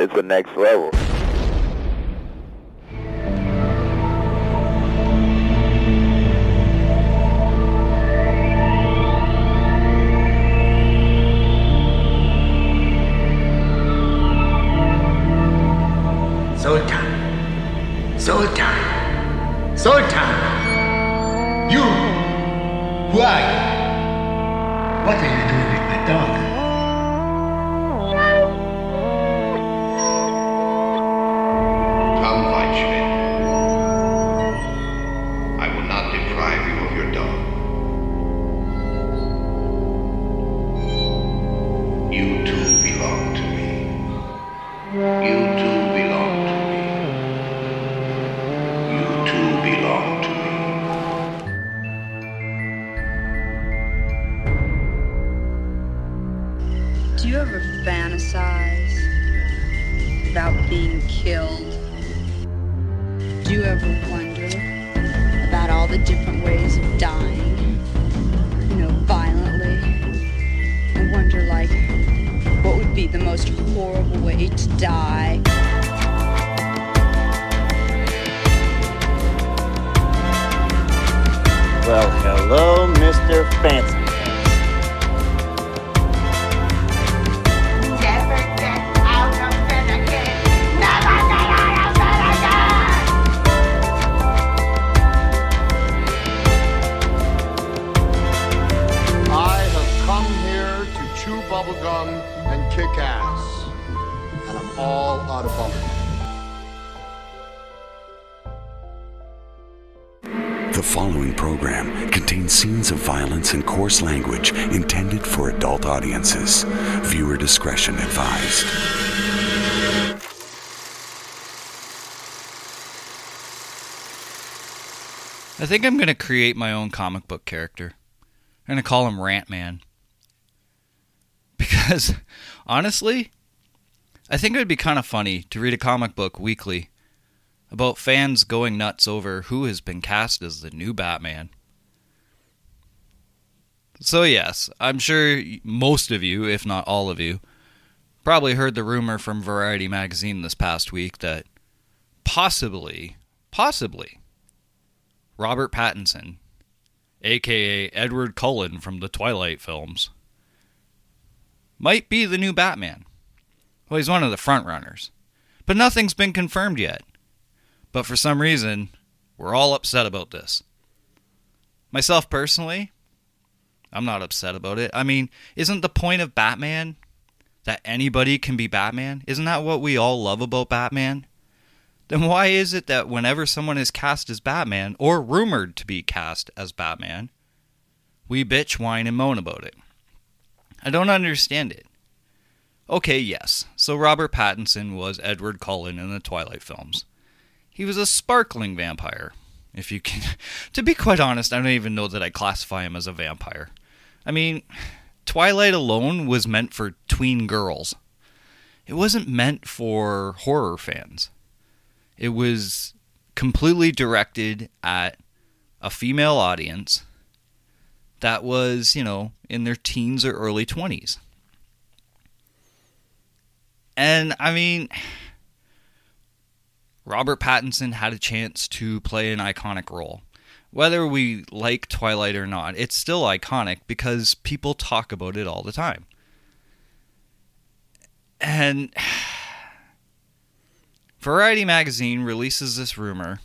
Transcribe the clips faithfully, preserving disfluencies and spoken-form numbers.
it's the next level. Sultan, Sultan, Sultan, you, who are you? What are you doing with my dog? And coarse language intended for adult audiences. Viewer discretion advised. I think I'm going to create my own comic book character. I'm going to call him Rant Man. Because, honestly, I think it would be kind of funny to read a comic book weekly about fans going nuts over who has been cast as the new Batman. So yes, I'm sure most of you, if not all of you, probably heard the rumor from Variety Magazine this past week that possibly, possibly, Robert Pattinson, a k a. Edward Cullen from the Twilight films, might be the new Batman. Well, he's one of the frontrunners. But nothing's been confirmed yet. But for some reason, we're all upset about this. Myself personally, I'm not upset about it. I mean, isn't the point of Batman that anybody can be Batman? Isn't that what we all love about Batman? Then why is it that whenever someone is cast as Batman, or rumored to be cast as Batman, we bitch, whine, and moan about it? I don't understand it. Okay, yes, so Robert Pattinson was Edward Cullen in the Twilight films. He was a sparkling vampire, if you can. To be quite honest, I don't even know that I classify him as a vampire. I mean, Twilight alone was meant for tween girls. It wasn't meant for horror fans. It was completely directed at a female audience that was, you know, in their teens or early twenties. And, I mean, Robert Pattinson had a chance to play an iconic role. Whether we like Twilight or not, it's still iconic because people talk about it all the time. And Variety Magazine releases this rumor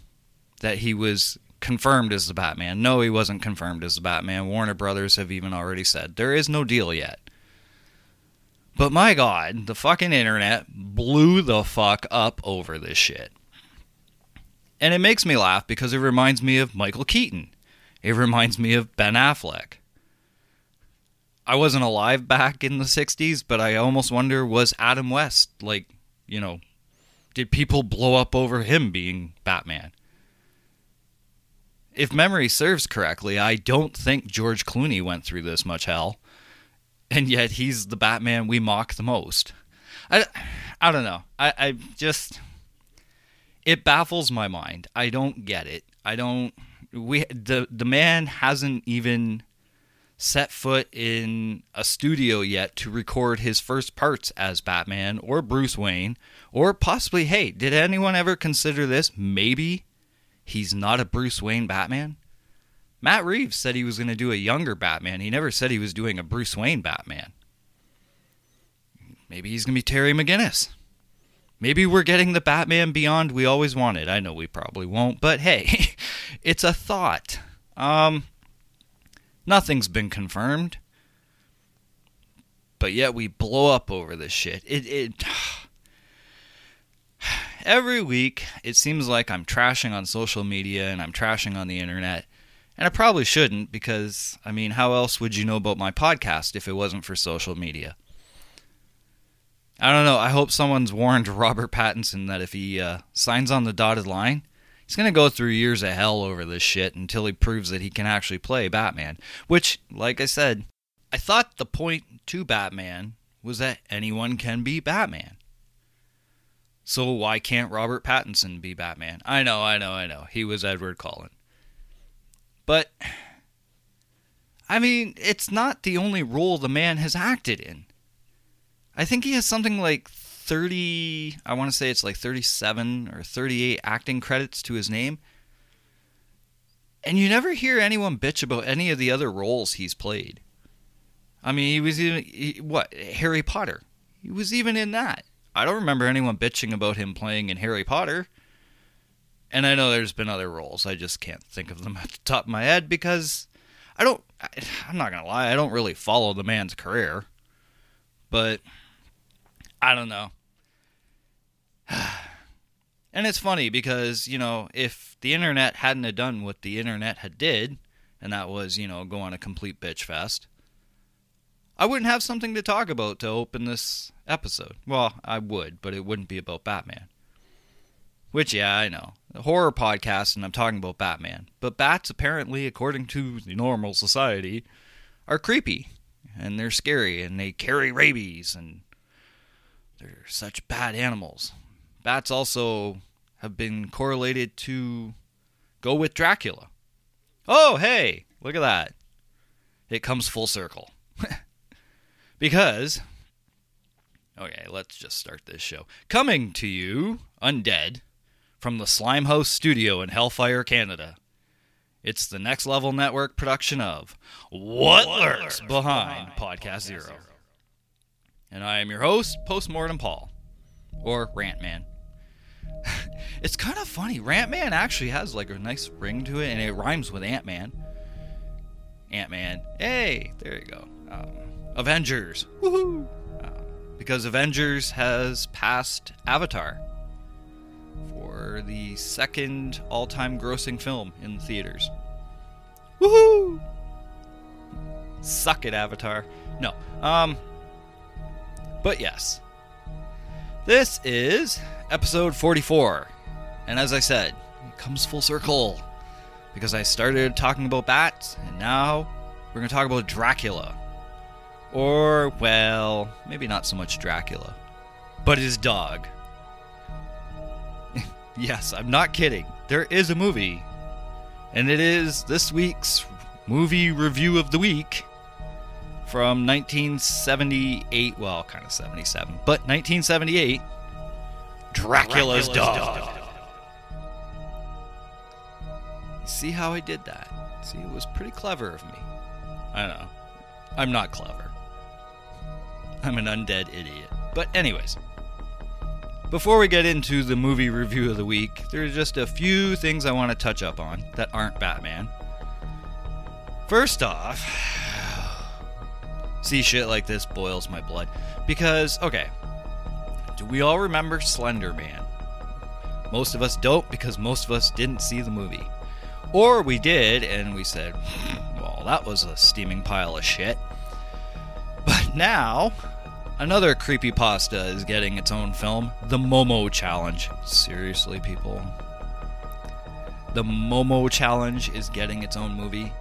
that he was confirmed as the Batman. No, he wasn't confirmed as the Batman. Warner Brothers have even already said there is no deal yet. But my God, the fucking internet blew the fuck up over this shit. And it makes me laugh because it reminds me of Michael Keaton. It reminds me of Ben Affleck. I wasn't alive back in the sixties, but I almost wonder, was Adam West, like, you know, did people blow up over him being Batman? If memory serves correctly, I don't think George Clooney went through this much hell. And yet he's the Batman we mock the most. I, I don't know. I, I just... It baffles my mind. I don't get it. I don't... We the the man hasn't even set foot in a studio yet to record his first parts as Batman or Bruce Wayne, or possibly, hey, did anyone ever consider this? Maybe he's not a Bruce Wayne Batman? Matt Reeves said he was going to do a younger Batman. He never said he was doing a Bruce Wayne Batman. Maybe he's going to be Terry McGinnis. Maybe we're getting the Batman Beyond we always wanted. I know we probably won't, but hey, it's a thought. Um... Nothing's been confirmed, but yet we blow up over this shit. It, it every week, it seems like I'm trashing on social media and I'm trashing on the internet, and I probably shouldn't because, I mean, how else would you know about my podcast if it wasn't for social media? I don't know. I hope someone's warned Robert Pattinson that if he uh, signs on the dotted line, he's going to go through years of hell over this shit until he proves that he can actually play Batman. Which, like I said, I thought the point to Batman was that anyone can be Batman. So why can't Robert Pattinson be Batman? I know, I know, I know. He was Edward Cullen. But, I mean, it's not the only role the man has acted in. I think he has something like thirty, I want to say it's like thirty-seven or thirty-eight acting credits to his name. And you never hear anyone bitch about any of the other roles he's played. I mean, he was even, he, what, Harry Potter. He was even in that. I don't remember anyone bitching about him playing in Harry Potter. And I know there's been other roles. I just can't think of them at the top of my head because I don't, I, I'm not going to lie, I don't really follow the man's career. But I don't know. And it's funny because, you know, if the internet hadn't have done what the internet had did, and that was, you know, go on a complete bitch fest, I wouldn't have something to talk about to open this episode. Well, I would, but it wouldn't be about Batman. Which, yeah, I know. A horror podcast, and I'm talking about Batman. But bats, apparently, according to the normal society, are creepy. And they're scary, and they carry rabies, and they're such bad animals. Bats also have been correlated to go with Dracula. Oh, hey, look at that. It comes full circle. Because, okay, let's just start this show. Coming to you, undead, from the Slime House Studio in Hellfire, Canada. It's the Next Level Network production of What, what Lurks, Lurks Behind, Behind Podcast, Podcast Zero. Zero. And I am your host, Postmortem Paul, or Rant Man. It's kind of funny. Rant Man actually has like a nice ring to it, and it rhymes with Ant-Man. Ant-Man. Hey, there you go. Um, Avengers. Woohoo! Uh, because Avengers has passed Avatar for the second all-time grossing film in the theaters. Woohoo! Suck it, Avatar. No. Um... But yes, this is episode forty-four, and as I said, it comes full circle, because I started talking about bats, and now we're going to talk about Dracula, or, well, maybe not so much Dracula, but his dog. Yes, I'm not kidding, there is a movie, and it is this week's movie review of the week. From nineteen seventy-eight, well, kind of seventy-seven, but nineteen seventy-eight, Dracula's, Dracula's Dog. Dog. See how I did that? See, it was pretty clever of me. I know. I'm not clever. I'm an undead idiot. But anyways, before we get into the movie review of the week, there's just a few things I want to touch up on that aren't Batman. First off, see, shit like this boils my blood. Because, okay, do we all remember Slender Man? Most of us don't because most of us didn't see the movie. Or we did and we said, well, that was a steaming pile of shit. But now, another creepypasta is getting its own film, the Momo Challenge. Seriously, people. The Momo Challenge is getting its own movie.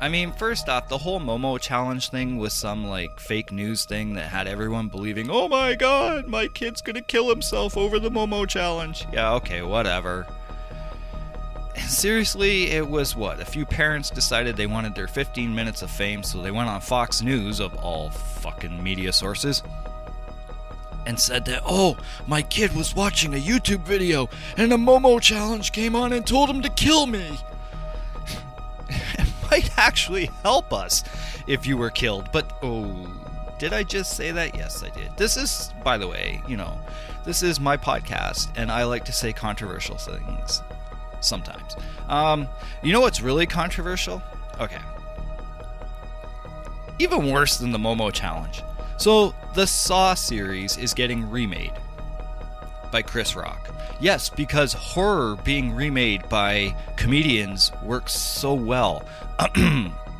I mean, first off, the whole Momo Challenge thing was some, like, fake news thing that had everyone believing, oh my god, my kid's gonna kill himself over the Momo Challenge. Yeah, okay, whatever. seriously, it was what? A few parents decided they wanted their fifteen minutes of fame, so they went on Fox News, of all fucking media sources, and said that, oh, my kid was watching a YouTube video, and a Momo Challenge came on and told him to kill me. It might actually help us if you were killed, but, oh, did I just say that? Yes, I did. This is, by the way, you know, this is my podcast, and I like to say controversial things sometimes. Um, you know what's really controversial? Okay. Even worse than the Momo Challenge. So, the Saw series is getting remade by Chris Rock. Yes, because horror being remade by comedians works so well.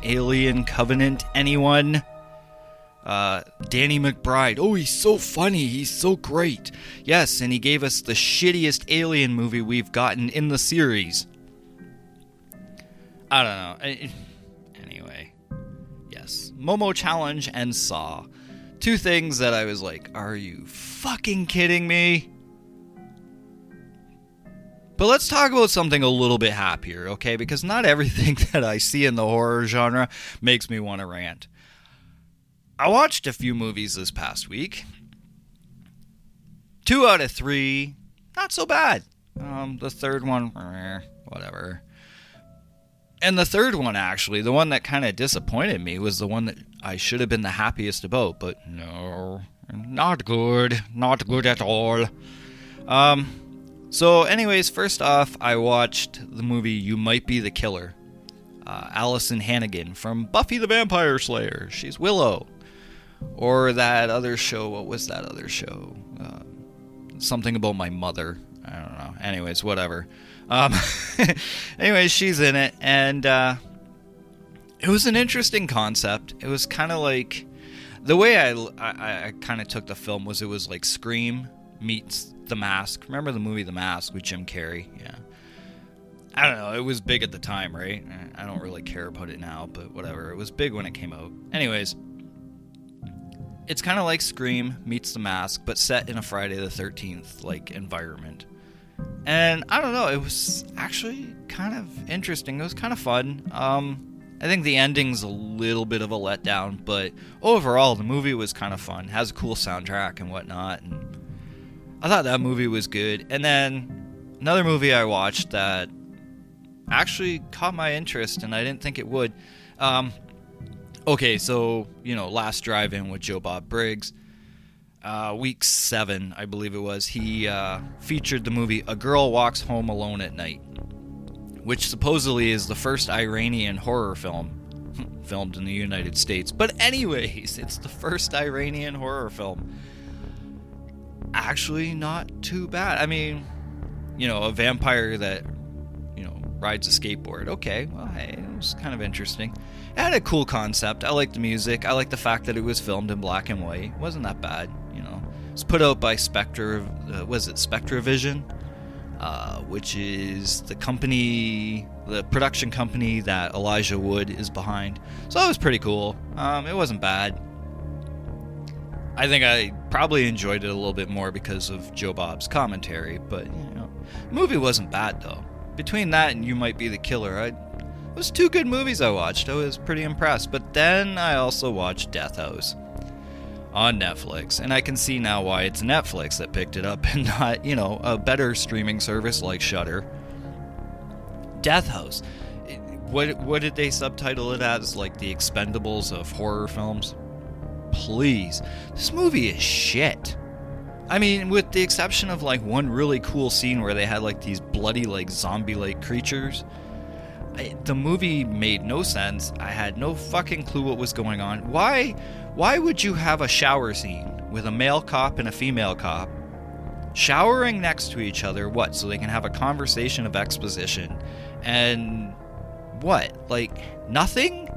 Alien, Covenant, anyone? Uh, Danny McBride. Oh, he's so funny. He's so great. Yes, and he gave us the shittiest Alien movie we've gotten in the series. I don't know. Anyway. Yes. Momo Challenge and Saw. Two things that I was like, are you fucking kidding me? But let's talk about something a little bit happier, okay? Because not everything that I see in the horror genre makes me want to rant. I watched a few movies this past week. Two out of three, not so bad. Um, the third one, whatever. And the third one, actually, the one that kind of disappointed me, was the one that I should have been the happiest about, but no, not good, not good at all. Um, so anyways, first off, I watched the movie You Might Be the Killer. Uh, Allison Hannigan from Buffy the Vampire Slayer. She's Willow. Or that other show, what was that other show? Uh, something about my mother. I don't know. Anyways, whatever. Um, anyways, she's in it, and uh, it was an interesting concept. It was kind of like, the way I, I, I kind of took the film was it was like Scream meets The Mask. Remember the movie The Mask with Jim Carrey? Yeah. I don't know. It was big at the time, right? I don't really care about it now, but whatever. It was big when it came out. Anyways, it's kind of like Scream meets The Mask, but set in a Friday the thirteenth like environment. And I don't know, it was actually kind of interesting. It was kind of fun. Um, I think the ending's a little bit of a letdown, but overall the movie was kind of fun. It has a cool soundtrack and whatnot. And I thought that movie was good. And then another movie I watched that actually caught my interest, and I didn't think it would. Um, okay, so, you know, Last Drive-In with Joe Bob Briggs. Uh, week seven, I believe it was, he uh, featured the movie A Girl Walks Home Alone at Night, which supposedly is the first Iranian horror film filmed in the United States. But anyways, it's the first Iranian horror film. Actually not too bad. I mean, you know, a vampire that, you know, rides a skateboard. Okay, well, hey, it was kind of interesting. It had a cool concept. I liked the music. I liked the fact that it was filmed in black and white. It wasn't that bad. It's put out by Spectre, uh, was it Spectravision, uh, which is the company, the production company that Elijah Wood is behind. So it was pretty cool. Um, it wasn't bad. I think I probably enjoyed it a little bit more because of Joe Bob's commentary, but you know, the movie wasn't bad though. Between that and You Might Be the Killer, I, it was two good movies I watched. I was pretty impressed. But then I also watched Death House on Netflix, and I can see now why it's Netflix that picked it up and not, you know, a better streaming service like Shudder. Death House. What what did they subtitle it as? Like the Expendables of horror films? Please. This movie is shit. I mean, with the exception of like one really cool scene where they had like these bloody like zombie-like creatures, I, the movie made no sense. I had no fucking clue what was going on. Why... Why would you have a shower scene with a male cop and a female cop showering next to each other? What? So they can have a conversation of exposition and what? Like nothing?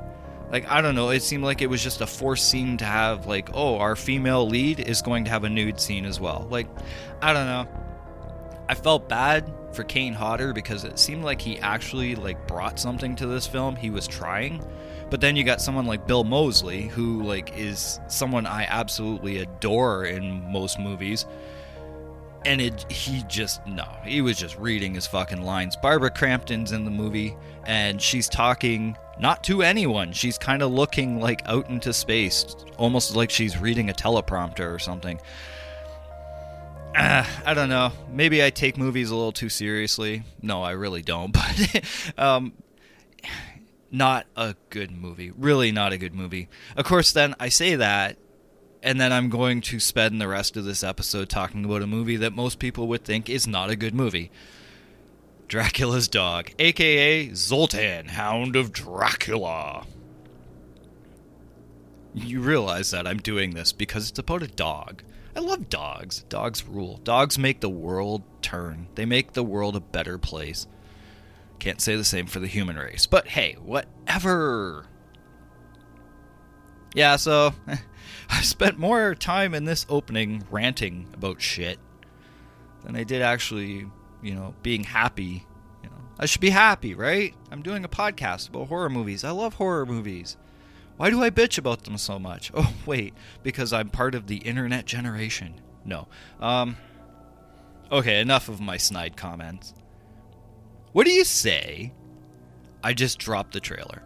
Like, I don't know. It seemed like it was just a forced scene to have like, oh, our female lead is going to have a nude scene as well. Like, I don't know. I felt bad for Kane Hodder because it seemed like he actually like brought something to this film. He was trying. But then you got someone like Bill Moseley, who like is someone I absolutely adore in most movies. And it, he just, no, he was just reading his fucking lines. Barbara Crampton's in the movie, and she's talking not to anyone. She's kind of looking like out into space, almost like she's reading a teleprompter or something. Uh, I don't know. Maybe I take movies a little too seriously. No, I really don't. But um, not a good movie. Really not a good movie. Of course, then I say that, and then I'm going to spend the rest of this episode talking about a movie that most people would think is not a good movie. Dracula's Dog, a k a. Zoltan, Hound of Dracula. You realize that I'm doing this because it's about a dog. I love dogs. Dogs rule. Dogs make the world turn. They make the world a better place. Can't say the same for the human race. But hey, whatever. Yeah, so... I spent more time in this opening ranting about shit than I did actually, you know, being happy. You know, I should be happy, right? I'm doing a podcast about horror movies. I love horror movies. Why do I bitch about them so much? Oh, wait, because I'm part of the internet generation. No. Um. Okay, enough of my snide comments. What do you say I just drop the trailer,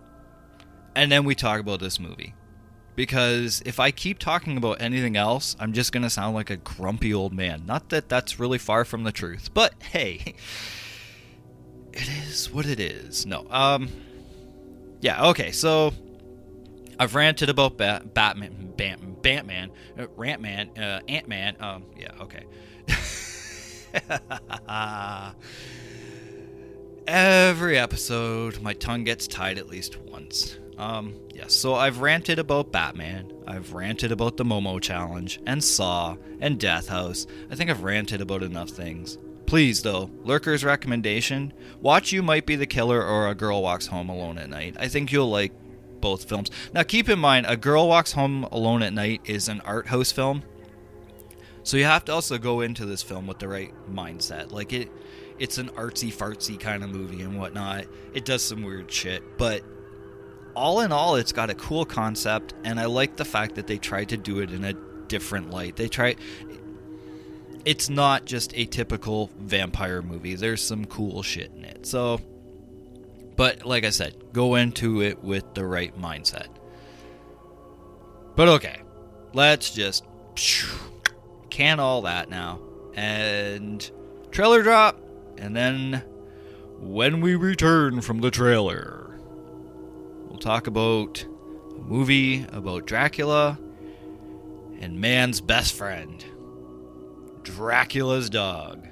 and then we talk about this movie? Because if I keep talking about anything else, I'm just going to sound like a grumpy old man. Not that that's really far from the truth, but hey, it is what it is. No, um, yeah, okay, so I've ranted about Bat- Batman, Bam- Batman, uh, Rantman, uh, Ant-Man, um, yeah, okay. Every episode, my tongue gets tied at least once. Um, yes, yeah, so I've ranted about Batman, I've ranted about the Momo Challenge, and Saw, and Death House. I think I've ranted about enough things. Please, though, Lurker's recommendation, watch You Might Be the Killer or A Girl Walks Home Alone at Night. I think you'll like both films. Now, keep in mind, A Girl Walks Home Alone at Night is an art house film, so you have to also go into this film with the right mindset. Like, it, it's an artsy-fartsy kind of movie and whatnot. It does some weird shit, but... all in all, it's got a cool concept, and I like the fact that they tried to do it in a different light. They try, it's not just a typical vampire movie. There's some cool shit in it. So, but like I said, go into it with the right mindset. But okay, let's just can all that now and trailer drop, and then when we return from the trailer, we'll talk about a movie about Dracula and man's best friend, Dracula's Dog,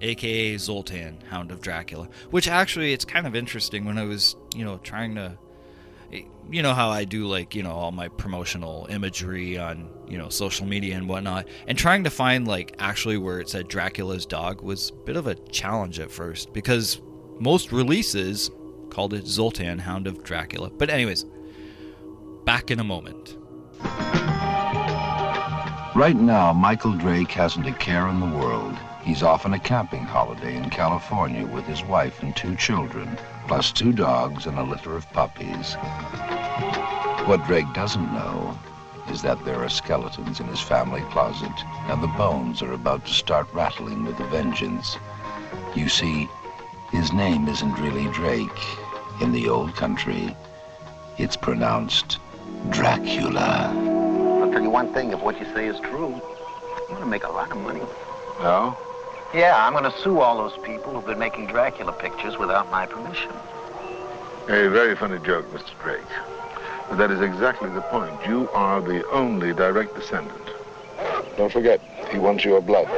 a k a. Zoltan, Hound of Dracula, which actually it's kind of interesting when I was, you know, trying to, you know how I do, like, you know, all my promotional imagery on, you know, social media and whatnot, and trying to find, like, actually where it said Dracula's Dog was a bit of a challenge at first, because most releases... called it Zoltan, Hound of Dracula. But anyways, back in a moment. Right now, Michael Drake hasn't a care in the world. He's off on a camping holiday in California with his wife and two children, plus two dogs and a litter of puppies. What Drake doesn't know is that there are skeletons in his family closet, and the bones are about to start rattling with a vengeance. You see, his name isn't really Drake. In the old country, it's pronounced Dracula. I'll tell you one thing, if what you say is true, I'm going to make a lot of money. No? Yeah, I'm going to sue all those people who've been making Dracula pictures without my permission. A very funny joke, Mister Drake. But that is exactly the point. You are the only direct descendant. Don't forget, he wants your blood.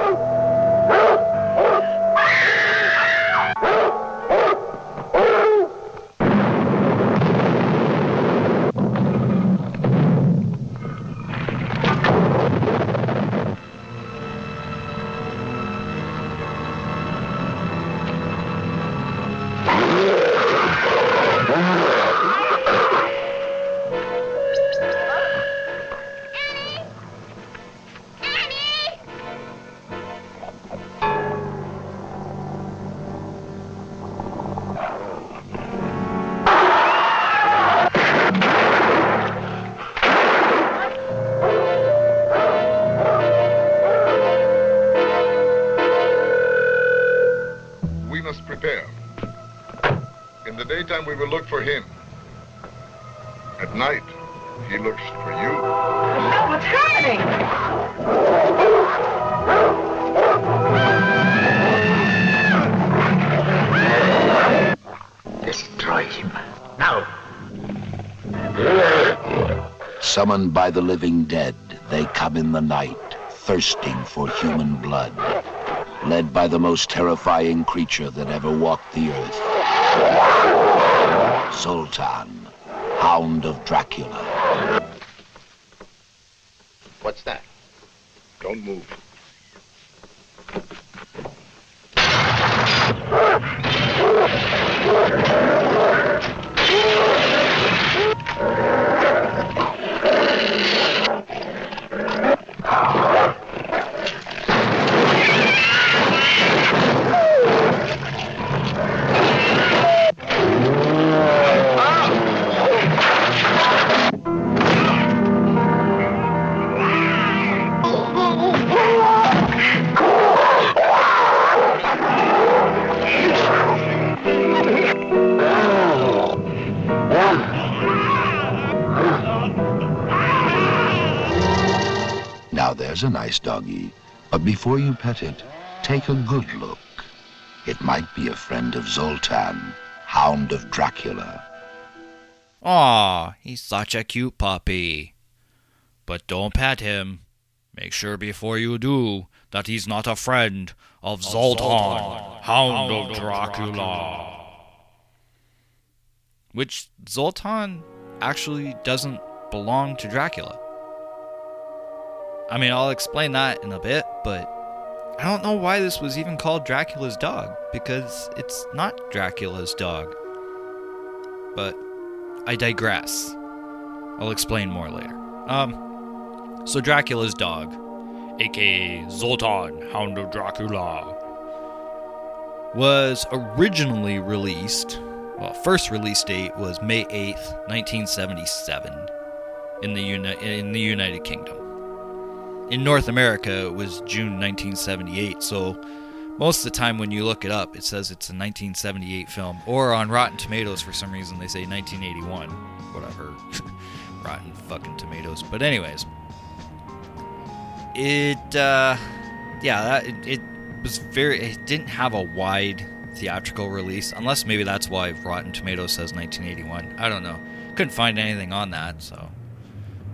daytime, we will look for him. At night, he looks for you. Look what's happening! Destroy him. Now! Summoned by the living dead, they come in the night, thirsting for human blood, led by the most terrifying creature that ever walked the earth. Zoltan, Hound of Dracula. What's that? Don't move. There's a nice doggy, but before you pet it, take a good look. It might be a friend of Zoltan, Hound of Dracula. Aw, he's such a cute puppy. But don't pet him. Make sure before you do that he's not a friend of, of Zoltan, Zoltan, Hound of Dracula. Dracula. Which Zoltan actually doesn't belong to Dracula. I mean, I'll explain that in a bit, but I don't know why this was even called Dracula's Dog, because it's not Dracula's dog. But I digress. I'll explain more later. Um, so Dracula's Dog, aka Zoltan, Hound of Dracula, was originally released, well, first release date was May eighth, nineteen seventy-seven in the Uni- in the United Kingdom. In North America, it was June nineteen seventy-eight, so most of the time when you look it up, it says it's a nineteen seventy-eight film, or on Rotten Tomatoes, for some reason, they say nineteen eighty-one, whatever, rotten fucking tomatoes. But anyways, it, uh, yeah, that, it, it was very, it didn't have a wide theatrical release, unless maybe that's why Rotten Tomatoes says nineteen eighty-one, I don't know, couldn't find anything on that, so,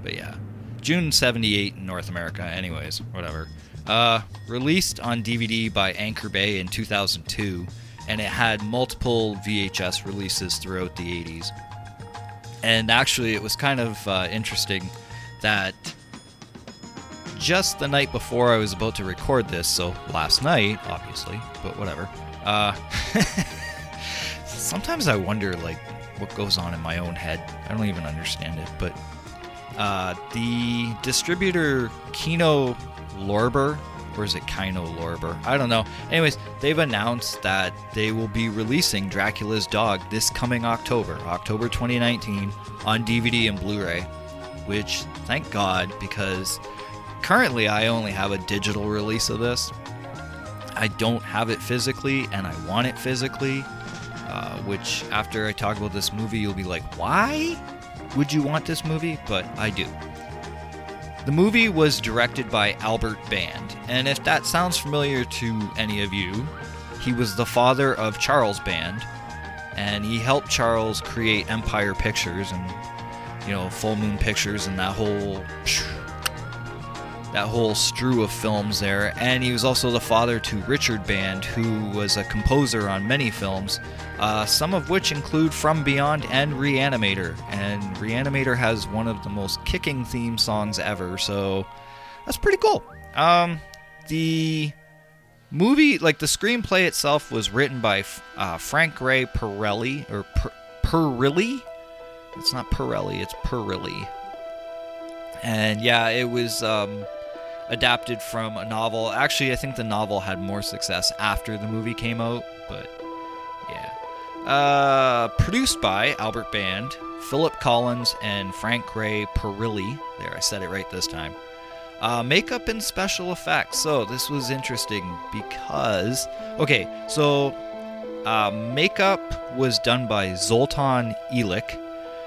but yeah. June seventy-eight in North America, anyways, whatever. Uh, released on D V D by Anchor Bay in two thousand two, and it had multiple V H S releases throughout the eighties. And actually, it was kind of uh, interesting that just the night before I was about to record this, so last night, obviously, but whatever. Uh, sometimes I wonder, like, what goes on in my own head. I don't even understand it, but... Uh, the distributor Kino Lorber, or is it Kino Lorber? I don't know. Anyways, they've announced that they will be releasing Dracula's Dog this coming October, October twenty nineteen, on D V D and Blu-ray, which, thank God, because currently I only have a digital release of this. I don't have it physically, and I want it physically, uh, which after I talk about this movie, you'll be like, why? Would you want this movie? But I do. The movie was directed by Albert Band, and if that sounds familiar to any of you, he was the father of Charles Band, and he helped Charles create Empire Pictures and, you know, Full Moon Pictures and that whole that whole strew of films there. And he was also the father to Richard Band, who was a composer on many films, uh, some of which include From Beyond and Reanimator. And Reanimator has one of the most kicking theme songs ever, so that's pretty cool. Um, the movie, like the screenplay itself, was written by uh, Frank Ray Perilli, or per- Perilli? It's not Pirelli, it's Perilli. And yeah, it was... Um, adapted from a novel. Actually, I think the novel had more success after the movie came out, but yeah. Uh, produced by Albert Band, Philip Collins, and Frank Ray Perilli. There, I said it right this time. Uh, makeup and special effects. So this was interesting because, okay, so Uh, makeup was done by Zoltan Ilic,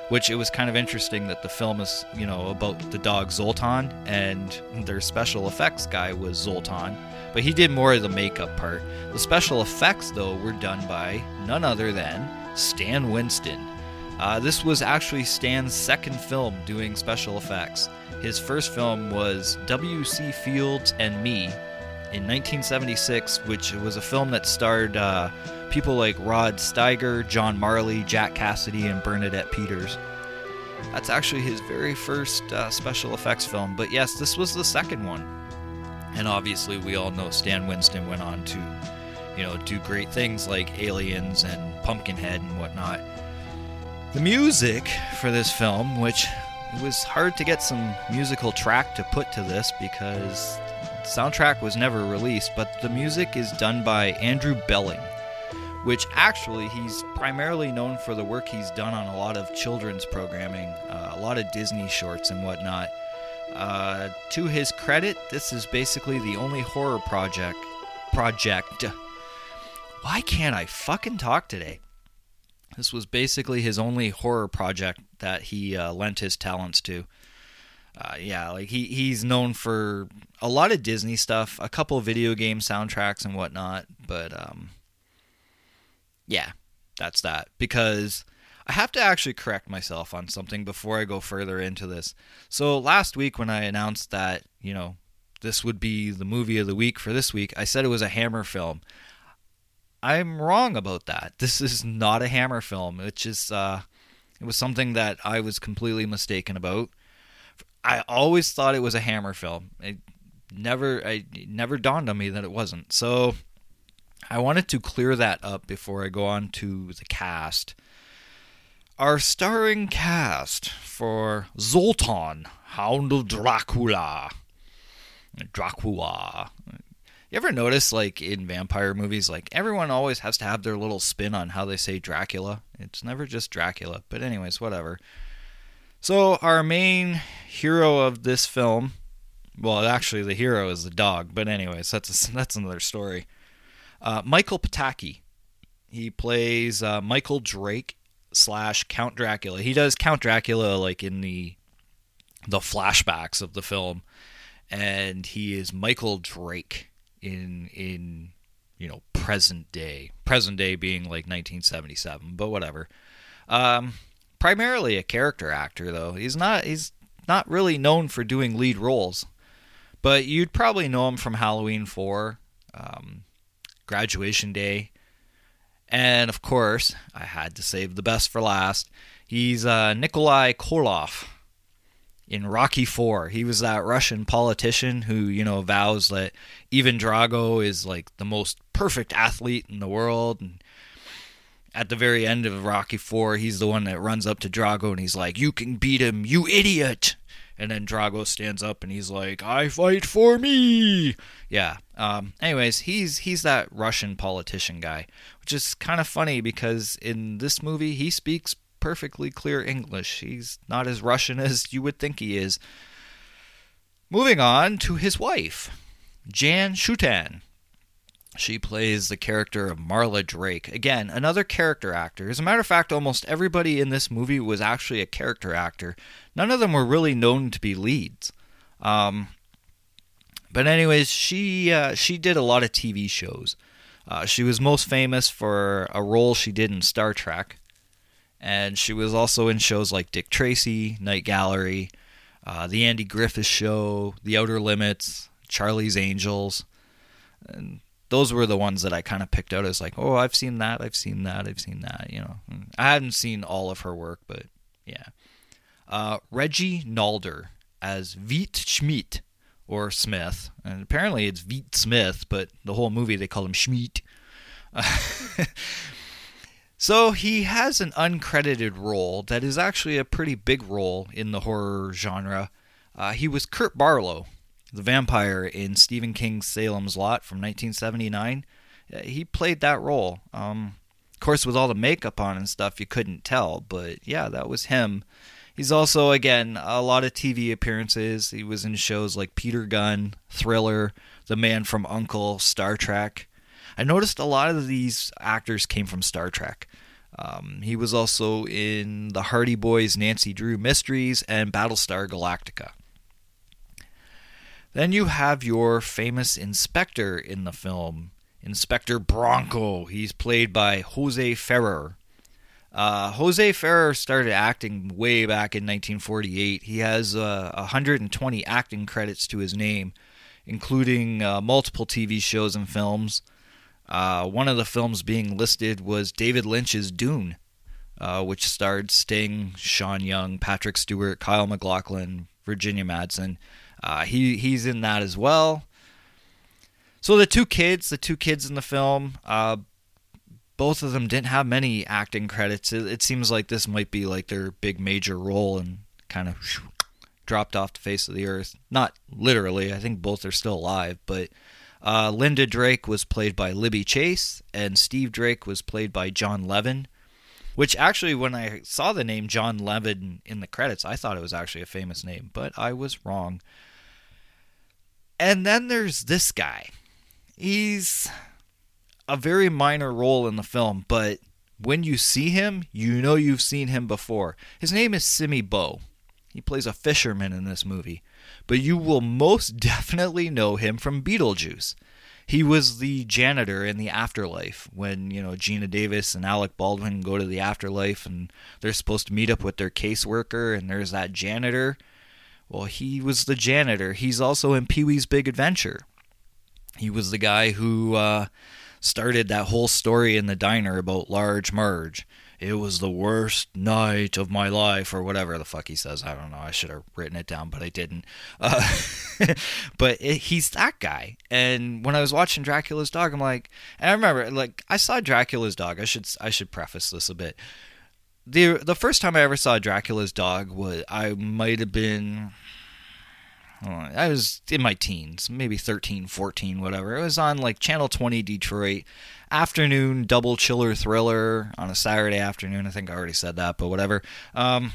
which it was kind of interesting that the film is, you know, about the dog Zoltan, and their special effects guy was Zoltan, but he did more of the makeup part. The special effects, though, were done by none other than Stan Winston. Uh, this was actually Stan's second film doing special effects. His first film was W C. Fields and Me in nineteen seventy-six, which was a film that starred uh, people like Rod Steiger, John Marley, Jack Cassidy, and Bernadette Peters. That's actually his very first uh, special effects film, but yes, this was the second one. And obviously, we all know Stan Winston went on to, you know, do great things like Aliens and Pumpkinhead and whatnot. The music for this film, which it was hard to get some musical track to put to this because the soundtrack was never released, but the music is done by Andrew Belling, which actually he's primarily known for the work he's done on a lot of children's programming, uh, a lot of Disney shorts and whatnot. Uh, to his credit, this is basically the only horror project project. Why can't I fucking talk today? This was basically his only horror project that he uh, lent his talents to. Uh, yeah, like he, he's known for a lot of Disney stuff, a couple of video game soundtracks and whatnot. But um, yeah, that's that. Because I have to actually correct myself on something before I go further into this. So last week when I announced that, you know, this would be the movie of the week for this week, I said it was a Hammer film. I'm wrong about that. This is not a Hammer film. It's just, uh, it was something that I was completely mistaken about. I always thought it was a Hammer film. It never, it never dawned on me that it wasn't. So I wanted to clear that up before I go on to the cast. Our starring cast for Zoltan, Hound of Dracula. Dracula. You ever notice, like, in vampire movies, like, everyone always has to have their little spin on how they say Dracula? It's never just Dracula. But anyways, whatever. So, our main hero of this film... Well, actually, the hero is the dog. But anyways, that's a, that's another story. Uh, Michael Pataki. He plays uh, Michael Drake slash Count Dracula. He does Count Dracula, like, in the the flashbacks of the film. And he is Michael Drake. In, in you know, present day. Present day being, like, nineteen seventy-seven, but whatever. Um, primarily a character actor, though. He's not he's not really known for doing lead roles. But you'd probably know him from Halloween four, um, Graduation Day. And, of course, I had to save the best for last. He's uh, Nikolai Koloff in Rocky four. He was that Russian politician who, you know, vows that Ivan Drago is, like, the most perfect athlete in the world. And at the very end of Rocky four, he's the one that runs up to Drago and he's like, "You can beat him, you idiot!" And then Drago stands up and he's like, "I fight for me!" Yeah. Um, anyways, he's he's that Russian politician guy, which is kind of funny because in this movie, he speaks perfectly clear English. He's not as Russian as you would think he is. Moving on to his wife, Jan Schutan. She plays the character of Marla Drake. Again, another character actor. As a matter of fact, almost everybody in this movie was actually a character actor. None of them were really known to be leads. Um, but anyways, she uh, she did a lot of T V shows. Uh, she was most famous for a role she did in Star Trek. And she was also in shows like Dick Tracy, Night Gallery, uh, The Andy Griffith Show, The Outer Limits, Charlie's Angels. And those were the ones that I kind of picked out as like, oh, I've seen that, I've seen that, I've seen that, you know. I hadn't seen all of her work, but yeah. Uh, Reggie Nalder as Wiet Schmidt, or Smith. And apparently it's Wiet Smith, but the whole movie they call him Schmidt. Uh, So he has an uncredited role that is actually a pretty big role in the horror genre. Uh, he was Kurt Barlow, the vampire in Stephen King's Salem's Lot from nineteen seventy-nine. He played that role. Um, of course, with all the makeup on and stuff, you couldn't tell. But yeah, that was him. He's also, again, a lot of T V appearances. He was in shows like Peter Gunn, Thriller, The Man from U N C L E, Star Trek. I noticed a lot of these actors came from Star Trek. Um, he was also in the Hardy Boys, Nancy Drew Mysteries, and Battlestar Galactica. Then you have your famous inspector in the film, Inspector Bronco. He's played by Jose Ferrer. Uh, Jose Ferrer started acting way back in nineteen forty-eight. He has uh, one hundred twenty acting credits to his name, including uh, multiple T V shows and films. Uh, one of the films being listed was David Lynch's Dune, uh, which starred Sting, Sean Young, Patrick Stewart, Kyle MacLachlan, Virginia Madsen. Uh, he he's in that as well. So the two kids, the two kids in the film, uh, both of them didn't have many acting credits. It, it seems like this might be like their big major role and kind of whoosh, dropped off the face of the earth. Not literally. I think both are still alive. But uh, Linda Drake was played by Libby Chase, and Steve Drake was played by John Levin. Which actually, when I saw the name John Levin in the credits, I thought it was actually a famous name, but I was wrong. And then there's this guy. He's a very minor role in the film, but when you see him, you know you've seen him before. His name is Simi Bo. He plays a fisherman in this movie, but you will most definitely know him from Beetlejuice. He was the janitor in the afterlife when, you know, Gina Davis and Alec Baldwin go to the afterlife and they're supposed to meet up with their caseworker, and there's that janitor. Well, he was the janitor. He's also in Pee-wee's Big Adventure. He was the guy who uh, started that whole story in the diner about Large Marge. It was the worst night of my life, or whatever the fuck he says. I don't know. I should have written it down, but I didn't. Uh, but it, he's that guy. And when I was watching Dracula's Dog, I'm like, and I remember, like, I saw Dracula's Dog. I should I should preface this a bit. The the first time I ever saw Dracula's Dog was I might have been, I, don't know, I was in my teens, maybe thirteen, fourteen, whatever. It was on like Channel twenty Detroit, afternoon double chiller thriller on a Saturday afternoon. I think I already said that, but whatever. Um,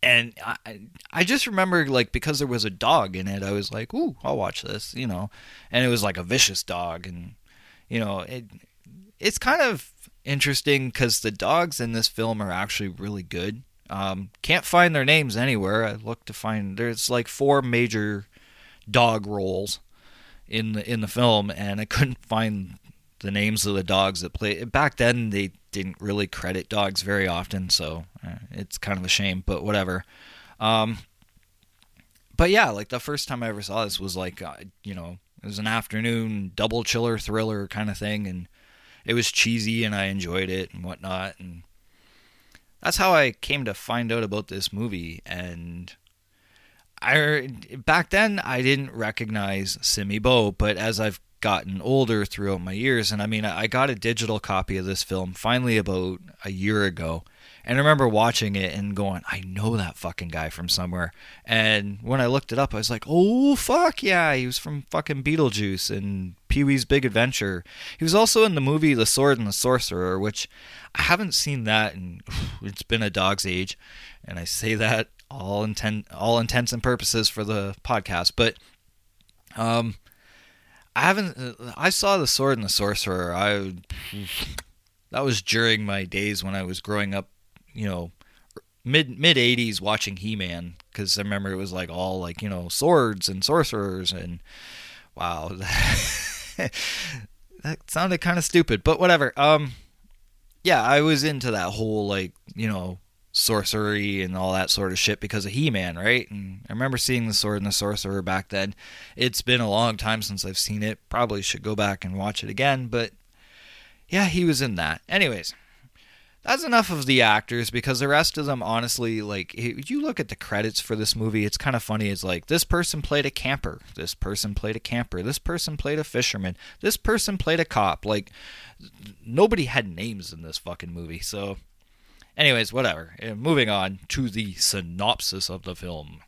and I I just remember, like, because there was a dog in it, I was like, ooh, I'll watch this, you know. And it was like a vicious dog, and you know, it it's kind of interesting because the dogs in this film are actually really good. Um, can't find their names anywhere. I looked to find, there's like four major dog roles in the in the film, and I couldn't find the names of the dogs that play. Back then, they didn't really credit dogs very often, so it's kind of a shame, but whatever. Um, but yeah, like the first time I ever saw this was like, uh, you know, it was an afternoon double chiller thriller kind of thing, and it was cheesy and I enjoyed it and whatnot. And that's how I came to find out about this movie. And I back then I didn't recognize Simi Bo, but as I've gotten older throughout my years, and I mean, I got a digital copy of this film finally about a year ago. And I remember watching it and going, I know that fucking guy from somewhere. And when I looked it up, I was like, oh, fuck yeah. He was from fucking Beetlejuice and Pee-wee's Big Adventure. He was also in the movie The Sword and the Sorcerer, which I haven't seen that, and it's been a dog's age. And I say that all intent, all intents and purposes for the podcast. But um, I haven't, I saw The Sword and the Sorcerer. I that was during my days when I was growing up, you know, mid mid eighties, watching He-Man, because I remember it was like all like, you know, swords and sorcerers, and wow, that, that sounded kind of stupid, but whatever. Um, yeah, I was into that whole like, you know, sorcery and all that sort of shit because of He-Man, right? And I remember seeing The Sword and the Sorcerer back then. It's been a long time since I've seen it. Probably should go back and watch it again, but yeah, he was in that. Anyways. That's enough of the actors, because the rest of them, honestly, like, you look at the credits for this movie, it's kind of funny. It's like, this person played a camper, this person played a camper, this person played a fisherman, this person played a cop. Like, nobody had names in this fucking movie. So, anyways, whatever. And moving on to the synopsis of the film.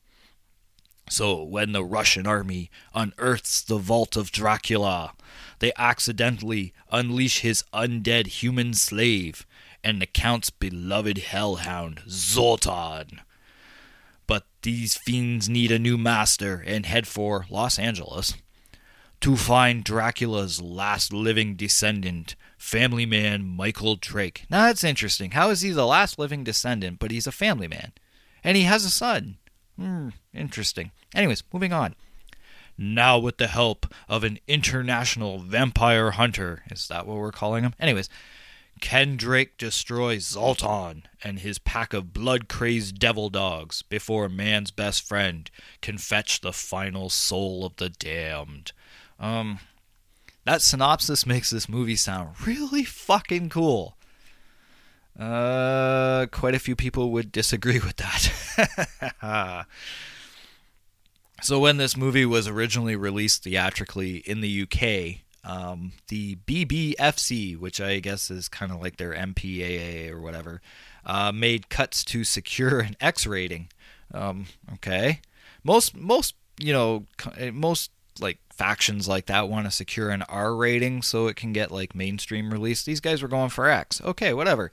So, when the Russian army unearths the vault of Dracula, they accidentally unleash his undead human slave and the Count's beloved hellhound, Zoltan. But these fiends need a new master and head for Los Angeles. to find Dracula's last living descendant, family man Michael Drake. Now, that's interesting. How is he the last living descendant, but he's a family man? And he has a son. Hmm, interesting. Anyways, moving on. Now, with the help of an international vampire hunter, is that what we're calling him? Anyways, Ken Drake destroys Zoltan and his pack of blood-crazed devil dogs before man's best friend can fetch the final soul of the damned. Um, that synopsis makes this movie sound really fucking cool. Uh, quite a few people would disagree with that. So when this movie was originally released theatrically in the U K, um, the B B F C, which I guess is kind of like their M P A A or whatever, uh, made cuts to secure an X rating. Um, okay, most most you know most like factions like that want to secure an R rating so it can get like mainstream release. These guys were going for X. Okay, whatever.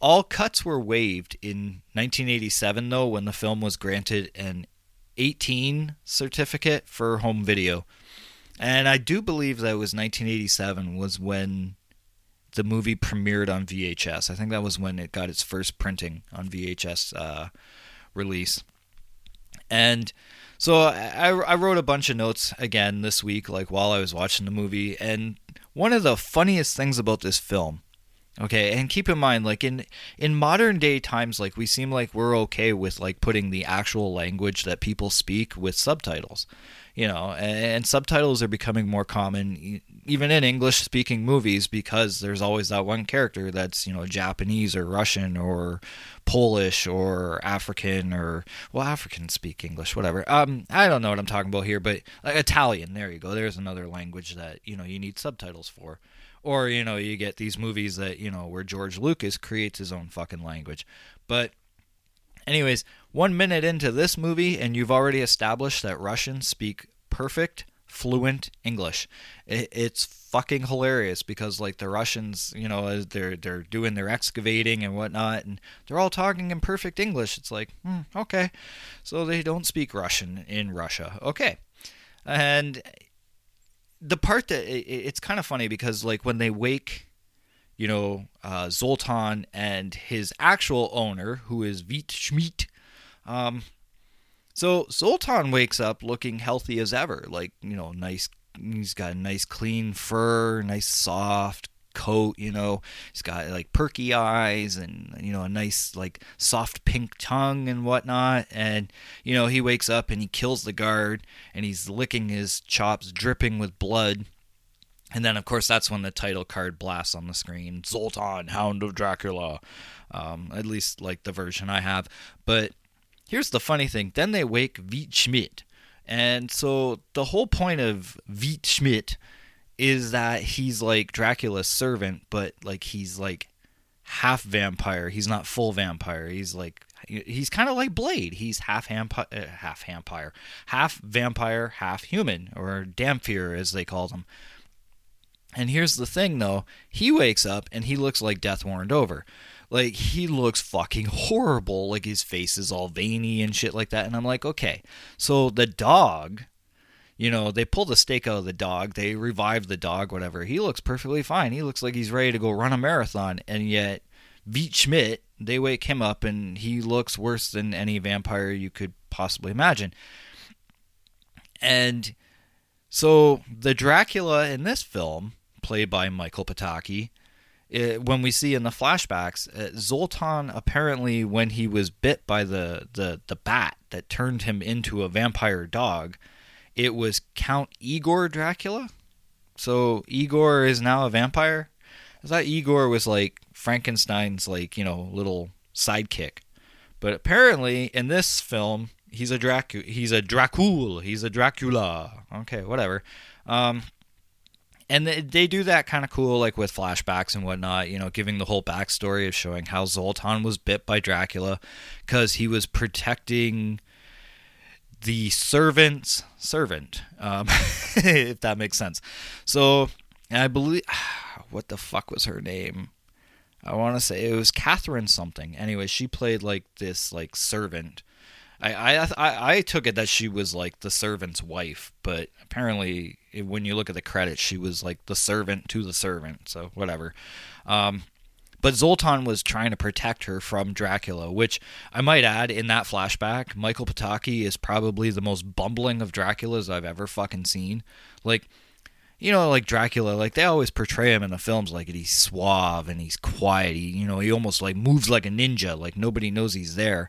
All cuts were waived in nineteen eighty-seven though, when the film was granted an eighteen certificate for home video. And I do believe that it was nineteen eighty-seven was when the movie premiered on V H S. I think that was when it got its first printing on V H S uh, release. And so I, I wrote a bunch of notes again this week, like while I was watching the movie. And one of the funniest things about this film, okay, and keep in mind, like in, in modern day times, like we seem like we're okay with like putting the actual language that people speak with subtitles, you know, and, and subtitles are becoming more common even in English speaking movies because there's always that one character that's, you know, Japanese or Russian or Polish or African or, well, Africans speak English, whatever. Um, I don't know what I'm talking about here, but like Italian, there you go. There's another language that, you know, you need subtitles for. Or, you know, you get these movies that, you know, where George Lucas creates his own fucking language. But anyways, one minute into this movie, and you've already established that Russians speak perfect, fluent English. It's fucking hilarious because, like, the Russians, you know, they're, they're doing their excavating and whatnot, and they're all talking in perfect English. It's like, hmm, okay. So they don't speak Russian in Russia. Okay. And the part that it's kind of funny because like when they wake, you know, uh, Zoltan and his actual owner, who is Vit Schmidt. Um, so Zoltan wakes up looking healthy as ever, like, you know, nice. He's got a nice clean fur, nice soft coat, you know, he's got like perky eyes and, you know, a nice like soft pink tongue and whatnot. And, you know, he wakes up and he kills the guard and he's licking his chops, dripping with blood. And then, of course, that's when the title card blasts on the screen. Zoltan, Hound of Dracula, um, at least like the version I have. But here's the funny thing. Then they wake Vit Schmidt. And so the whole point of Vit Schmidt is that he's like Dracula's servant, but like he's like half vampire. He's not full vampire. He's like he's kind of like Blade. He's half hampi- half vampire, half vampire, half human, or Damphir as they call him. And here's the thing, though: he wakes up and he looks like death warmed over. Like he looks fucking horrible. Like his face is all veiny and shit like that. And I'm like, okay, so the dog. You know, they pull the stake out of the dog. They revive the dog, whatever. He looks perfectly fine. He looks like he's ready to go run a marathon. And yet, Vit Schmidt, they wake him up, and he looks worse than any vampire you could possibly imagine. And so the Dracula in this film, played by Michael Pataki, it, when we see in the flashbacks, uh, Zoltan apparently, when he was bit by the, the, the bat that turned him into a vampire dog, it was Count Igor Dracula. So Igor is now a vampire. I thought Igor was like Frankenstein's like, you know, little sidekick. But apparently in this film, he's a Dracu he's a Dracul, he's a Dracula. Okay, whatever. Um And they do that kind of cool, like with flashbacks and whatnot, you know, giving the whole backstory of showing how Zoltan was bit by Dracula because he was protecting the servant's servant, um, if that makes sense. So I believe, what the fuck was her name? I want to say it was Catherine something. Anyway, she played like this like servant, I, I I I took it that she was like the servant's wife, but apparently when you look at the credits, she was like the servant to the servant. So whatever. Um, but Zoltan was trying to protect her from Dracula, which I might add in that flashback, Michael Pataki is probably the most bumbling of Draculas I've ever fucking seen. Like, you know, like Dracula, like they always portray him in the films like he's suave and he's quiet. He, you know, he almost like moves like a ninja, like nobody knows he's there.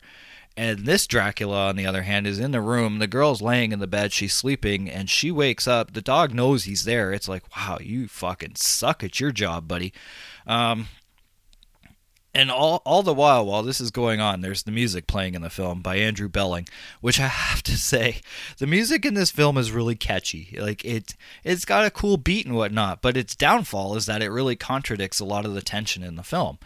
And this Dracula, on the other hand, is in the room. The girl's laying in the bed. She's sleeping, and she wakes up. The dog knows he's there. It's like, wow, you fucking suck at your job, buddy. Um, and all all the while, while this is going on, there's the music playing in the film by Andrew Belling, which I have to say, the music in this film is really catchy. Like it, it's got a cool beat and whatnot, but its downfall is that it really contradicts a lot of the tension in the film.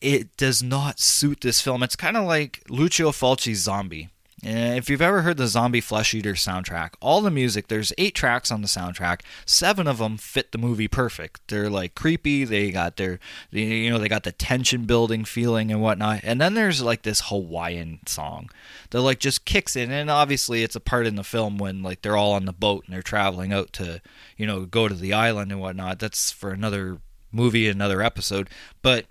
It does not suit this film. It's kind of like Lucio Fulci's Zombie. And if you've ever heard the Zombie Flesh Eater soundtrack, all the music, there's eight tracks on the soundtrack. Seven of them fit the movie perfect. They're like creepy. They got their, you know, they got the tension building feeling and whatnot. And then there's like this Hawaiian song that like just kicks in. And obviously it's a part in the film when like they're all on the boat and they're traveling out to, you know, go to the island and whatnot. That's for another movie, another episode. But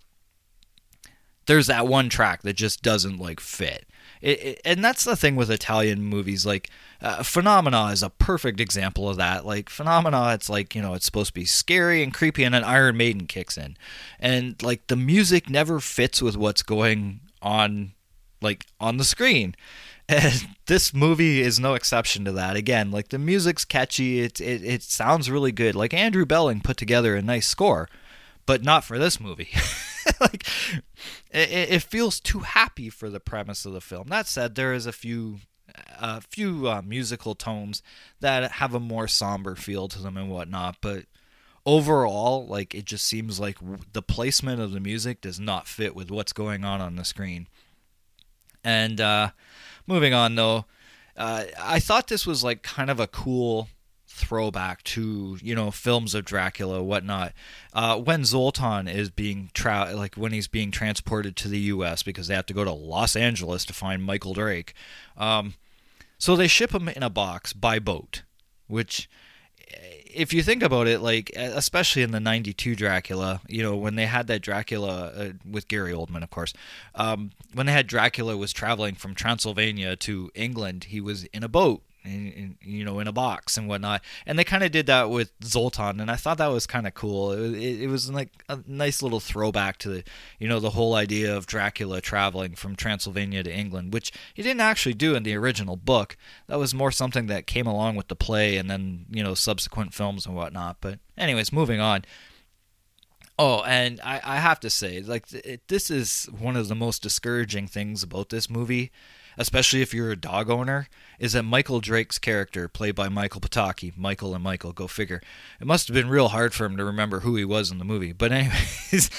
there's that one track that just doesn't like fit. It, it, and that's the thing with Italian movies. Like uh, Phenomena is a perfect example of that. Like Phenomena, it's like, you know, it's supposed to be scary and creepy, and then Iron Maiden kicks in, and like the music never fits with what's going on, like on the screen. And this movie is no exception to that. Again, like the music's catchy. It it it sounds really good. Like Andrew Belling put together a nice score, but not for this movie. Like it, it feels too happy for the premise of the film. That said, there is a few a few uh, musical tones that have a more somber feel to them and whatnot, but overall, like it just seems like the placement of the music does not fit with what's going on on the screen. And uh, moving on though, uh, I thought this was like kind of a cool throwback to, you know, films of Dracula, whatnot. Uh, when Zoltan is being tra- like when he's being transported to the U S because they have to go to Los Angeles to find Michael Drake, um, so they ship him in a box by boat. Which, if you think about it, like especially in the ninety-two Dracula, you know, when they had that Dracula uh, with Gary Oldman, of course, um, when they had Dracula was traveling from Transylvania to England, he was in a boat. In, in, you know, in a box and whatnot. And they kind of did that with Zoltan, and I thought that was kind of cool. It, it, it was like a nice little throwback to the, you know, the whole idea of Dracula traveling from Transylvania to England, which he didn't actually do in the original book. That was more something that came along with the play and then, you know, subsequent films and whatnot. But anyways, moving on. Oh, and I, I have to say, like, it, this is one of the most discouraging things about this movie, especially if you're a dog owner, is that Michael Drake's character, played by Michael Pataki, Michael and Michael, go figure. It must have been real hard for him to remember who he was in the movie. But anyways,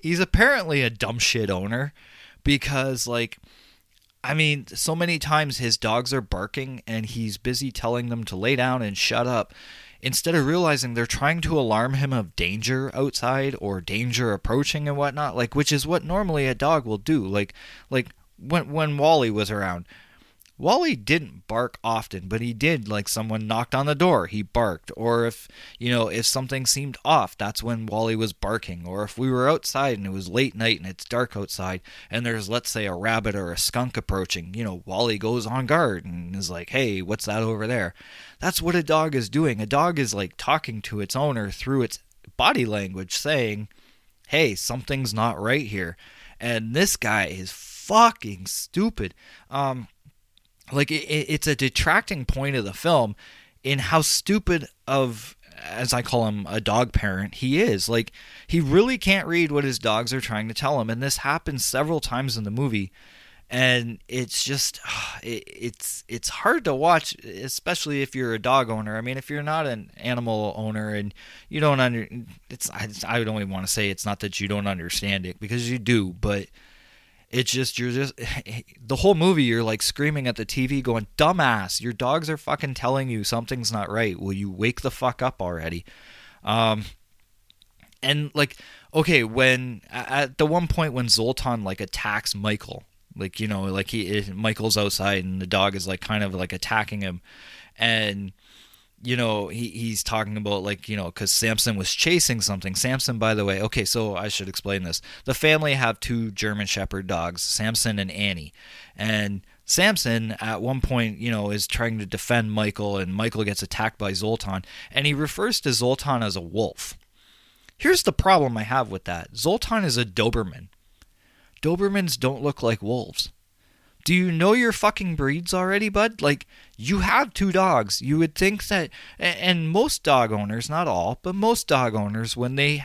he's apparently a dumb shit owner because, like, I mean, so many times his dogs are barking and he's busy telling them to lay down and shut up, instead of realizing they're trying to alarm him of danger outside or danger approaching and whatnot, like, which is what normally a dog will do. Like, like when when Wally was around, Wally didn't bark often, but he did, like, someone knocked on the door, he barked. Or if, you know, if something seemed off, that's when Wally was barking. Or if we were outside and it was late night and it's dark outside and there's, let's say, a rabbit or a skunk approaching, you know, Wally goes on guard and is like, hey, what's that over there? That's what a dog is doing. A dog is, like, talking to its owner through its body language, saying, hey, something's not right here. And this guy is fucking stupid. Um... Like, it, it's a detracting point of the film in how stupid of, as I call him, a dog parent he is. Like, he really can't read what his dogs are trying to tell him. And this happens several times in the movie. And it's just, it, it's it's hard to watch, especially if you're a dog owner. I mean, if you're not an animal owner and you don't under, it's I, I don't even want to say it's not that you don't understand it, because you do, but it's just, you're just, the whole movie, you're like screaming at the T V going, dumbass, your dogs are fucking telling you something's not right. Will you wake the fuck up already? Um, and like, okay, when, at the one point when Zoltan like attacks Michael, Like, you know, like he Michael's outside and the dog is like kind of like attacking him. And, you know, he, he's talking about like, you know, because Samson was chasing something. Samson, by the way, okay, so I should explain this. The family have two German Shepherd dogs, Samson and Annie. And Samson at one point, you know, is trying to defend Michael, and Michael gets attacked by Zoltan, and he refers to Zoltan as a wolf. Here's the problem I have with that. Zoltan is a Doberman. Dobermans don't look like wolves. Do you know your fucking breeds already, bud? Like, you have two dogs. You would think that, and most dog owners, not all, but most dog owners, when they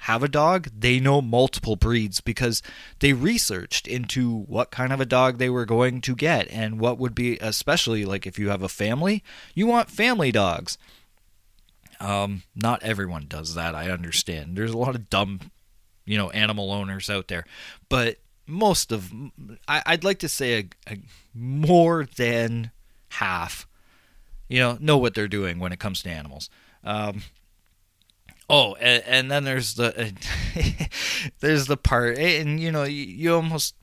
have a dog, they know multiple breeds because they researched into what kind of a dog they were going to get and what would be, especially like if you have a family, you want family dogs. Um, not everyone does that, I understand. There's a lot of dumb, you know, animal owners out there, but most of, I, I'd like to say a, a more than half, you know, know what they're doing when it comes to animals. Um, oh, and, and then there's the, uh, there's the part, and you know, you, you almost,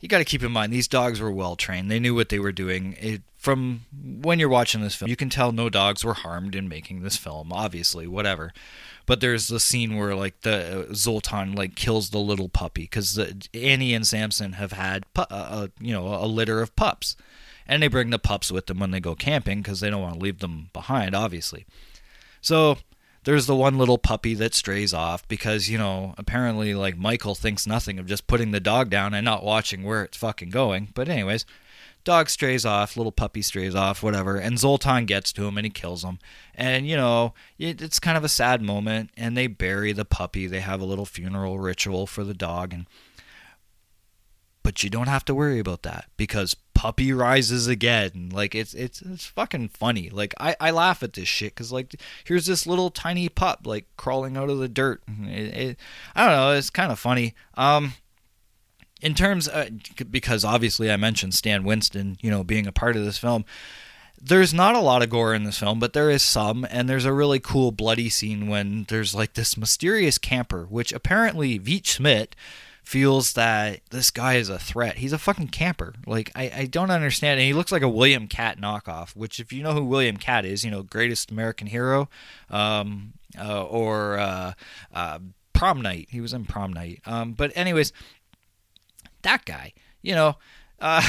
you got to keep in mind, these dogs were well-trained. They knew what they were doing. It, from when you're watching this film, you can tell no dogs were harmed in making this film, obviously, whatever. But there's the scene where, like, the uh, Zoltan, like, kills the little puppy because Annie and Samson have had, pu- uh, you know, a litter of pups. And they bring the pups with them when they go camping because they don't want to leave them behind, obviously. So there's the one little puppy that strays off because, you know, apparently, like, Michael thinks nothing of just putting the dog down and not watching where it's fucking going. But anyways, dog strays off, little puppy strays off, whatever, and Zoltan gets to him and he kills him. And, you know, it, it's kind of a sad moment, and they bury the puppy. They have a little funeral ritual for the dog. And but you don't have to worry about that because puppy rises again. Like, it's it's it's fucking funny. Like, I, I laugh at this shit because, like, here's this little tiny pup, like, crawling out of the dirt. It, it, I don't know. It's kind of funny. Um... In terms, of, because obviously I mentioned Stan Winston, you know, being a part of this film, there's not a lot of gore in this film, but there is some, and there's a really cool bloody scene when there's like this mysterious camper, which apparently Veach Schmidt feels that this guy is a threat. He's a fucking camper. Like, I, I don't understand. And he looks like a William Cat knockoff, which if you know who William Cat is, you know, greatest American hero, um, uh, or uh, uh, Prom Night. He was in Prom Night. Um, but anyways, that guy, you know, uh,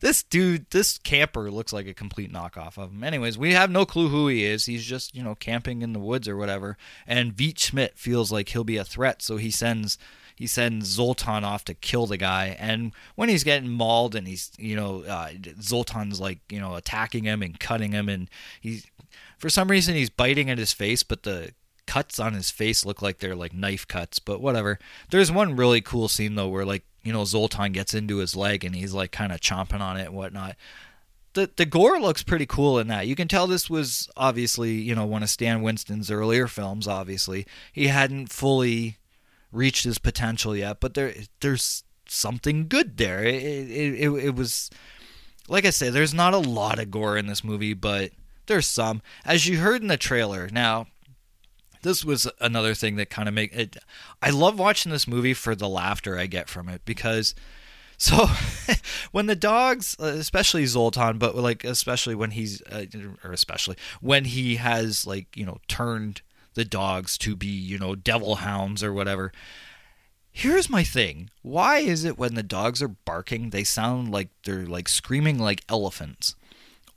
this dude, this camper looks like a complete knockoff of him. Anyways, we have no clue who he is. He's just, you know, camping in the woods or whatever. And Veach Schmidt feels like he'll be a threat, so he sends he sends Zoltan off to kill the guy. And when he's getting mauled and he's, you know, uh, Zoltan's like, you know, attacking him and cutting him, and he's, for some reason, he's biting at his face, but the cuts on his face look like they're like knife cuts, but whatever. There's one really cool scene though where, like, you know, Zoltan gets into his leg and he's like kind of chomping on it and whatnot. The the gore looks pretty cool in that. You can tell this was obviously, you know, one of Stan Winston's earlier films, obviously. He hadn't fully reached his potential yet, but there there's something good there. It it, it, it was, like I say, there's not a lot of gore in this movie, but there's some. As you heard in the trailer, now, this was another thing that kind of make it. I love watching this movie for the laughter I get from it because, so when the dogs, especially Zoltan, but like especially when he's uh, or especially when he has, like, you know, turned the dogs to be, you know, devil hounds or whatever. Here's my thing: why is it when the dogs are barking, they sound like they're like screaming like elephants?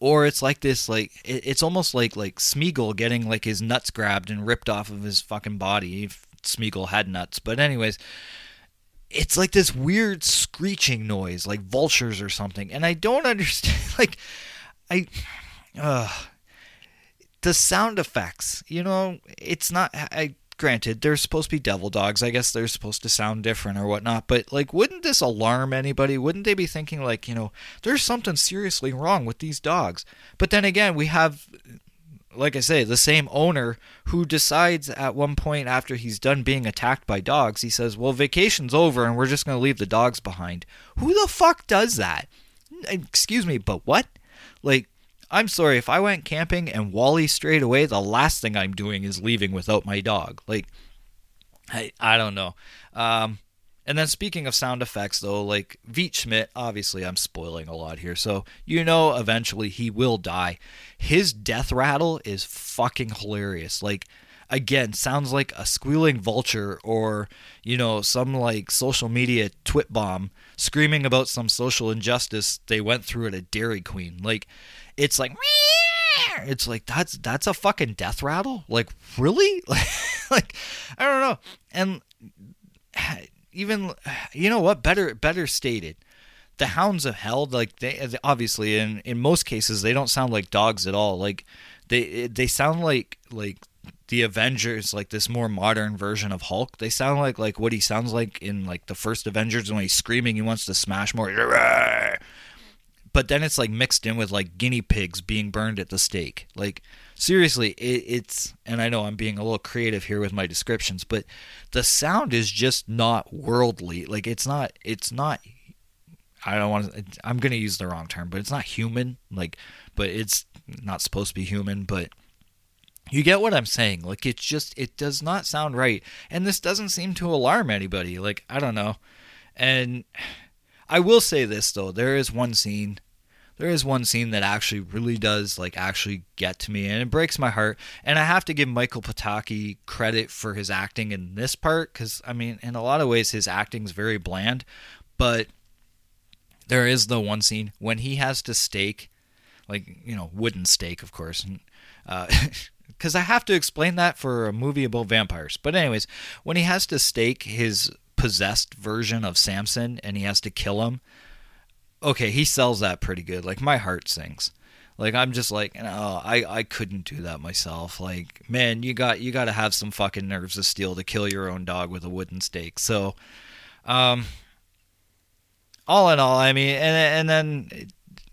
Or it's like this, like, it's almost like, like Smeagol getting, like, his nuts grabbed and ripped off of his fucking body, if Smeagol had nuts. But anyways, it's like this weird screeching noise, like vultures or something. And I don't understand, like, I, uh, the sound effects, you know, it's not, I, granted, they're supposed to be devil dogs. I guess they're supposed to sound different or whatnot. But, like, wouldn't this alarm anybody? Wouldn't they be thinking, like, you know, there's something seriously wrong with these dogs? But then again, we have, like I say, the same owner who decides at one point after he's done being attacked by dogs, he says, well, vacation's over and we're just going to leave the dogs behind. Who the fuck does that? Excuse me, but what? Like, I'm sorry, if I went camping and Wally strayed away, the last thing I'm doing is leaving without my dog. Like, I, I don't know. Um, And then speaking of sound effects, though, like Veet Schmidt, obviously I'm spoiling a lot here, so you know eventually he will die. His death rattle is fucking hilarious. Like, again, sounds like a squealing vulture or, you know, some like social media twit bomb screaming about some social injustice they went through at a Dairy Queen. Like, it's like... It's like, that's that's a fucking death rattle? Like, really? Like, I don't know. And even, you know what, better better stated, the Hounds of Hell, like, they obviously in, in most cases they don't sound like dogs at all. Like, they they sound like like the Avengers, like this more modern version of Hulk. They sound like like what he sounds like in like the first Avengers when he's screaming, he wants to smash more. But then it's like mixed in with like guinea pigs being burned at the stake. Like, seriously, it, it's, and I know I'm being a little creative here with my descriptions, but the sound is just not worldly. Like, it's not, it's not, I don't want to, I'm going to use the wrong term, but it's not human. Like, but it's not supposed to be human, but you get what I'm saying. Like, it's just, it does not sound right. And this doesn't seem to alarm anybody. Like, I don't know. And I will say this, though, there is one scene. There is one scene that actually really does, like, actually get to me, and it breaks my heart. And I have to give Michael Pataki credit for his acting in this part, because, I mean, in a lot of ways, his acting's very bland. But there is the one scene when he has to stake, like, you know, wooden stake, of course. Because uh, I have to explain that for a movie about vampires. But anyways, when he has to stake his possessed version of Samson and he has to kill him, okay, he sells that pretty good. Like, my heart sings. Like, I'm just like, no, I, I couldn't do that myself. Like, man, you got you got to have some fucking nerves of steel to kill your own dog with a wooden stake. So, um, all in all, I mean, and, and then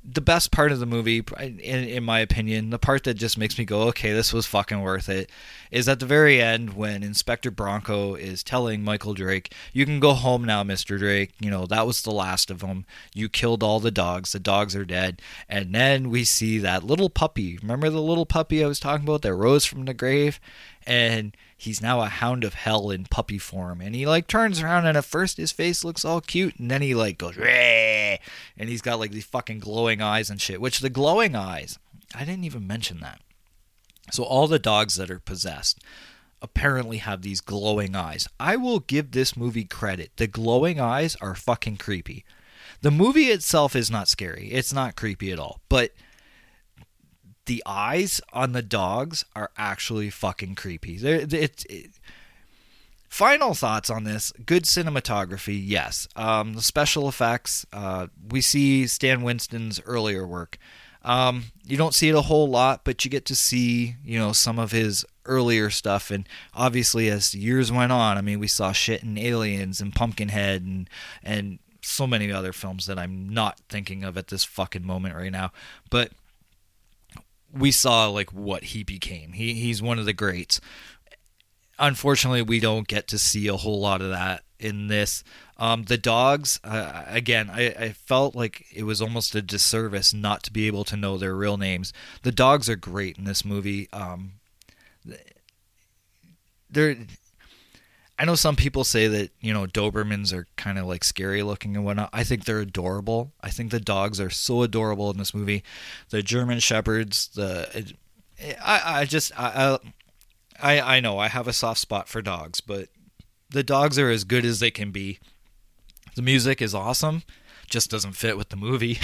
the best part of the movie, in, in my opinion, the part that just makes me go, okay, this was fucking worth it, is at the very end when Inspector Bronco is telling Michael Drake, you can go home now, Mister Drake. You know, that was the last of them. You killed all the dogs. The dogs are dead. And then we see that little puppy. Remember the little puppy I was talking about that rose from the grave? And he's now a hound of hell in puppy form. And he, like, turns around, and at first his face looks all cute, and then he, like, goes, "Rah!" And he's got, like, these fucking glowing eyes and shit, which the glowing eyes, I didn't even mention that. So all the dogs that are possessed apparently have these glowing eyes. I will give this movie credit. The glowing eyes are fucking creepy. The movie itself is not scary. It's not creepy at all. But the eyes on the dogs are actually fucking creepy. It, it, it. Final thoughts on this. Good cinematography, yes. Um, the special effects, uh, we see Stan Winston's earlier work. Um, you don't see it a whole lot, but you get to see, you know, some of his earlier stuff. And obviously, as years went on, I mean, we saw shit in Aliens and Pumpkinhead and and so many other films that I'm not thinking of at this fucking moment right now. But we saw, like, what he became. He he's one of the greats. Unfortunately, we don't get to see a whole lot of that in this. Um, the dogs, uh, again, I, I felt like it was almost a disservice not to be able to know their real names. The dogs are great in this movie. Um, they're, I know some people say that, you know, Dobermans are kind of like scary looking and whatnot. I think they're adorable. I think the dogs are so adorable in this movie. The German Shepherds, the I, I just I, I I know I have a soft spot for dogs, but the dogs are as good as they can be. The music is awesome, just doesn't fit with the movie.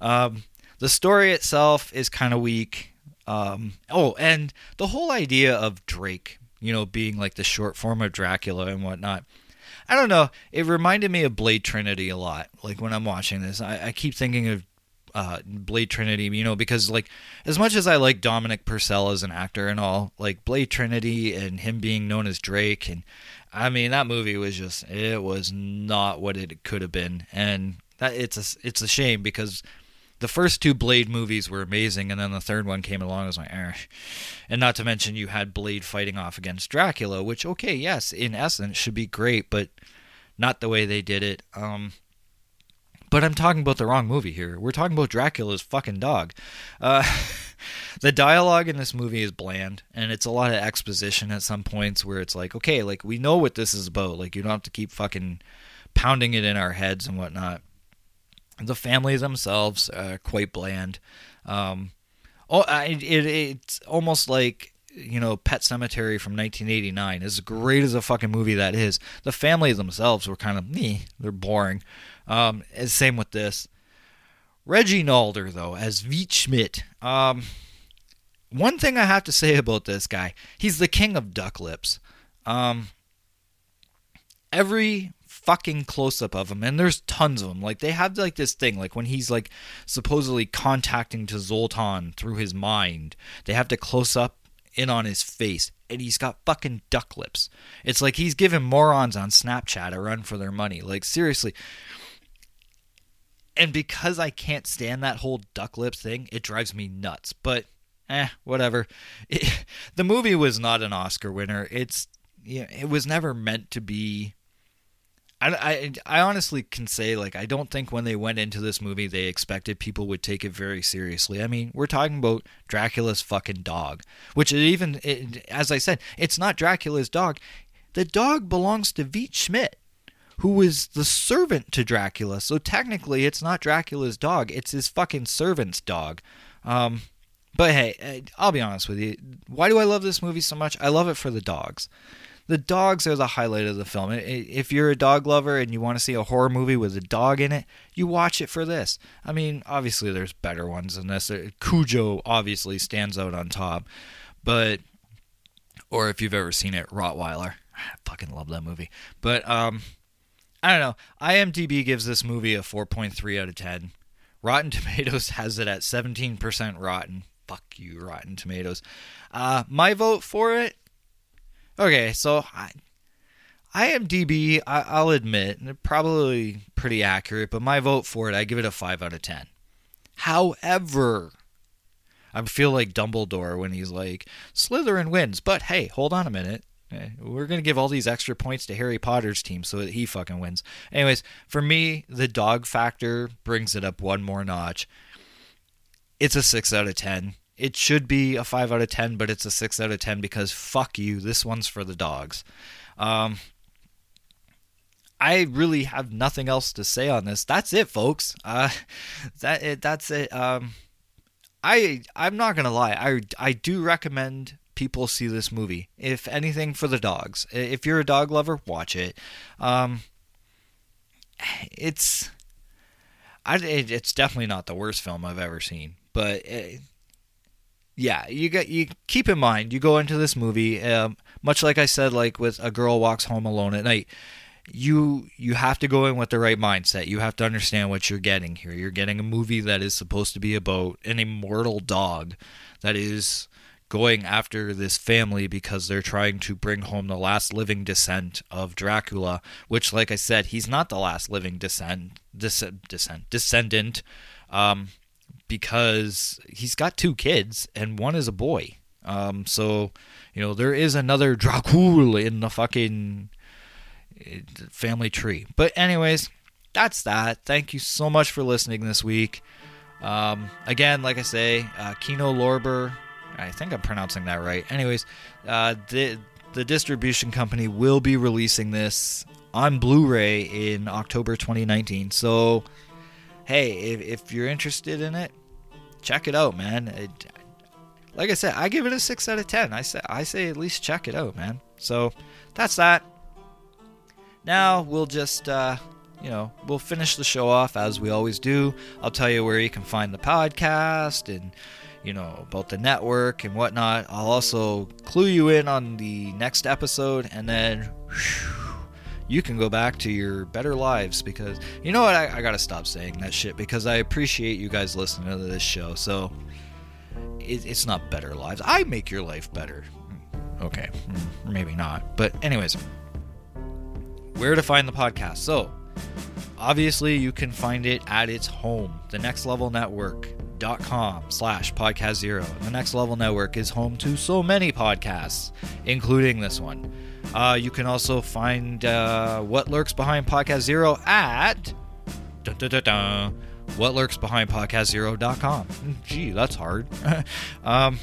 um, the story itself is kind of weak. Um, oh, and the whole idea of Drake, you know, being like the short form of Dracula and whatnot. I don't know. It reminded me of Blade Trinity a lot. Like, when I'm watching this, I, I keep thinking of uh, Blade Trinity, you know, because, like, as much as I like Dominic Purcell as an actor and all, like, Blade Trinity and him being known as Drake. And I mean, that movie was just, it was not what it could have been. And that it's a, it's a shame, because the first two Blade movies were amazing, and then the third one came along. I was like, eh. And not to mention, you had Blade fighting off against Dracula, which, okay, yes, in essence, should be great, but not the way they did it. Um, but I'm talking about the wrong movie here. We're talking about Dracula's fucking dog. Uh, the dialogue in this movie is bland, and it's a lot of exposition at some points where it's like, okay, like, we know what this is about. Like, you don't have to keep fucking pounding it in our heads and whatnot. The families themselves are quite bland. Um, oh, it, it, it's almost like, you know, Pet Sematary from nineteen eighty-nine. As great as a fucking movie that is, the families themselves were kind of, meh, they're boring. Um, same with this. Reggie Nalder, though, as V. Schmidt. Um, one thing I have to say about this guy, he's the king of duck lips. Um, every fucking close-up of him, and there's tons of them. Like, they have, like, this thing, like, when he's, like, supposedly contacting to Zoltan through his mind, they have to close up in on his face, and he's got fucking duck lips. It's like he's giving morons on Snapchat a run for their money. Like, seriously. And because I can't stand that whole duck lips thing, it drives me nuts. But, eh, whatever. It, the movie was not an Oscar winner. It's, yeah, it was never meant to be. I, I, I honestly can say, like, I don't think when they went into this movie they expected people would take it very seriously. I mean, we're talking about Dracula's fucking dog, which it even, it, as I said, it's not Dracula's dog. The dog belongs to V. Schmidt, who is the servant to Dracula. So technically, it's not Dracula's dog. It's his fucking servant's dog. Um, but hey, I'll be honest with you. Why do I love this movie so much? I love it for the dogs. The dogs are the highlight of the film. If you're a dog lover and you want to see a horror movie with a dog in it, you watch it for this. I mean, obviously, there's better ones than this. Cujo obviously stands out on top. But, or if you've ever seen it, Rottweiler. I fucking love that movie. But, um... I don't know. IMDb gives this movie a four point three out of ten. Rotten Tomatoes has it at seventeen percent rotten. Fuck you, Rotten Tomatoes. Uh, my vote for it? Okay, so I, IMDb, I, I'll admit, probably pretty accurate, but my vote for it, I give it a five out of ten. However, I feel like Dumbledore when he's like, Slytherin wins, but hey, hold on a minute. We're going to give all these extra points to Harry Potter's team so that he fucking wins. Anyways, for me, the dog factor brings it up one more notch. It's a six out of ten. It should be a five out of ten, but it's a six out of ten because fuck you, this one's for the dogs. Um, I really have nothing else to say on this. That's it, folks. Uh, that it, that's it. Um, I, I'm not going to lie. I, I do recommend people see this movie, if anything, for the dogs. If you're a dog lover, watch it. Um, it's, I, it, it's definitely not the worst film I've ever seen, but it, yeah, you got you keep in mind you go into this movie, um, much like I said, like with A Girl Walks Home Alone at Night. You you have to go in with the right mindset. You have to understand what you're getting here. You're getting a movie that is supposed to be about an immortal dog that is going after this family because they're trying to bring home the last living descent of Dracula, which, like I said, he's not the last living descend, descend, descend, descendant um, because he's got two kids and one is a boy. Um, so, you know, there is another Dracula in the fucking family tree. But anyways, that's that. Thank you so much for listening this week. Um, again, like I say, uh, Kino Lorber, I think I'm pronouncing that right. Anyways, uh, the the distribution company will be releasing this on Blu-ray in October twenty nineteen. So, hey, if, if you're interested in it, check it out, man. It, like I said, I give it a six out of ten. I say, I say at least check it out, man. So, that's that. Now, we'll just... Uh, You know, we'll finish the show off as we always do. I'll tell you where you can find the podcast and, you know, about the network and whatnot. I'll also clue you in on the next episode, and then whew, you can go back to your better lives because, you know what, I, I got to stop saying that shit because I appreciate you guys listening to this show. So it, it's not better lives. I make your life better. Okay, maybe not. But anyways, where to find the podcast. So, obviously, you can find it at its home, thenextlevelnetwork.com slash podcast zero. The Next Level Network is home to so many podcasts, including this one. Uh, you can also find uh, What Lurks Behind Podcast Zero at dun, dun, dun, dun, whatlurksbehindpodcastzero.com. Gee, that's hard. um,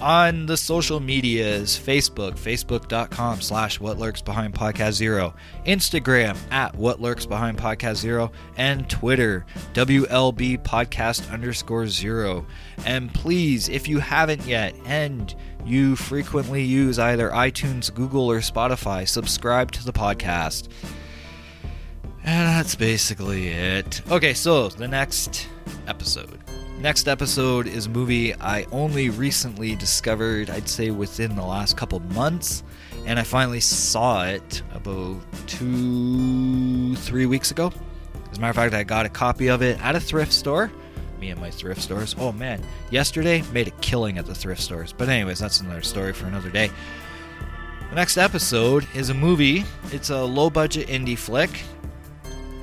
on the social medias, Facebook, facebook.com slash What Lurks Behind Podcast Zero, Instagram at What Lurks Behind Podcast Zero, and Twitter, W L B Podcast underscore zero. And please, if you haven't yet, and you frequently use either iTunes, Google, or Spotify, subscribe to the podcast. And that's basically it. Okay, so the next episode. Next episode is a movie I only recently discovered, I'd say within the last couple months, and I finally saw it about two, three weeks ago. As a matter of fact, I got a copy of it at a thrift store. Me and my thrift stores. Oh man, yesterday made a killing at the thrift stores. But anyways, that's another story for another day. The next episode is a movie. It's a low-budget indie flick,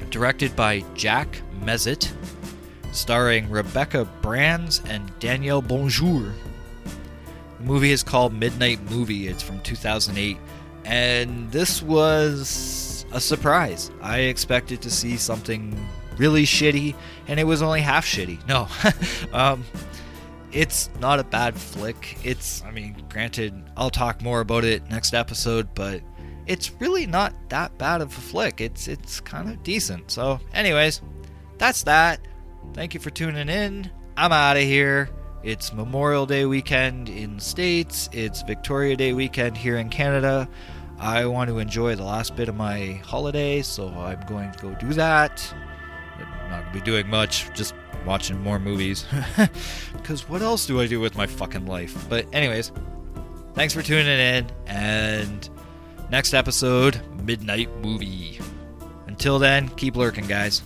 directed by Jack Mezzet, starring Rebecca Brands and Danielle Bonjour. The movie is called Midnight Movie. It's from two thousand eight. And this was a surprise. I expected to see something really shitty, and it was only half shitty. No. um, it's not a bad flick. It's, I mean, granted, I'll talk more about it next episode, but it's really not that bad of a flick. It's it's kind of decent. So anyways, that's that. Thank you for tuning in. I'm out of here. It's Memorial Day weekend in the States. It's Victoria Day weekend here in Canada. I want to enjoy the last bit of my holiday, so I'm going to go do that. I'm not going to be doing much, just watching more movies. Because what else do I do with my fucking life? But anyways, thanks for tuning in, and next episode, Midnight Movie. Until then, keep lurking, guys.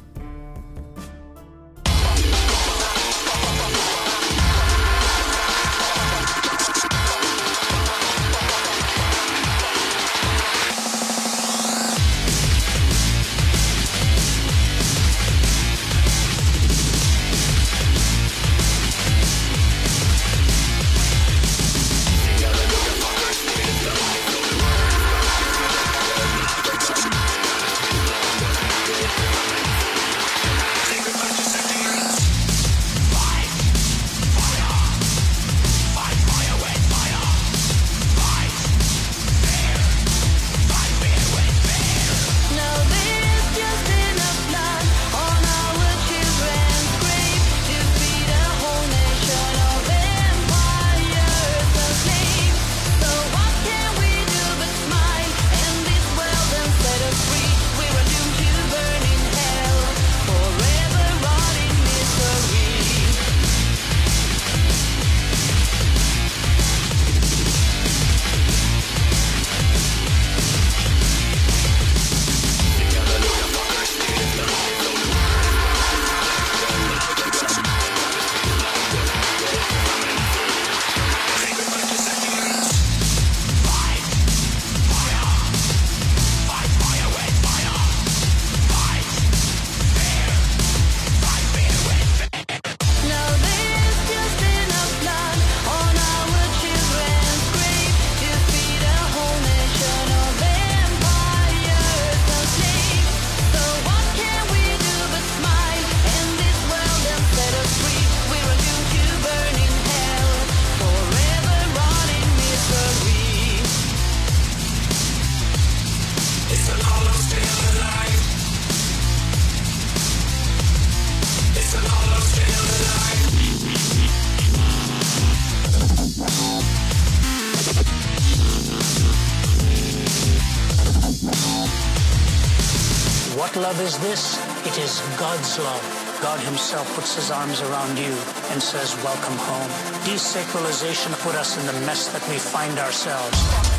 Is this? It is God's love. God himself puts his arms around you and says, welcome home. Desacralization put us in the mess that we find ourselves.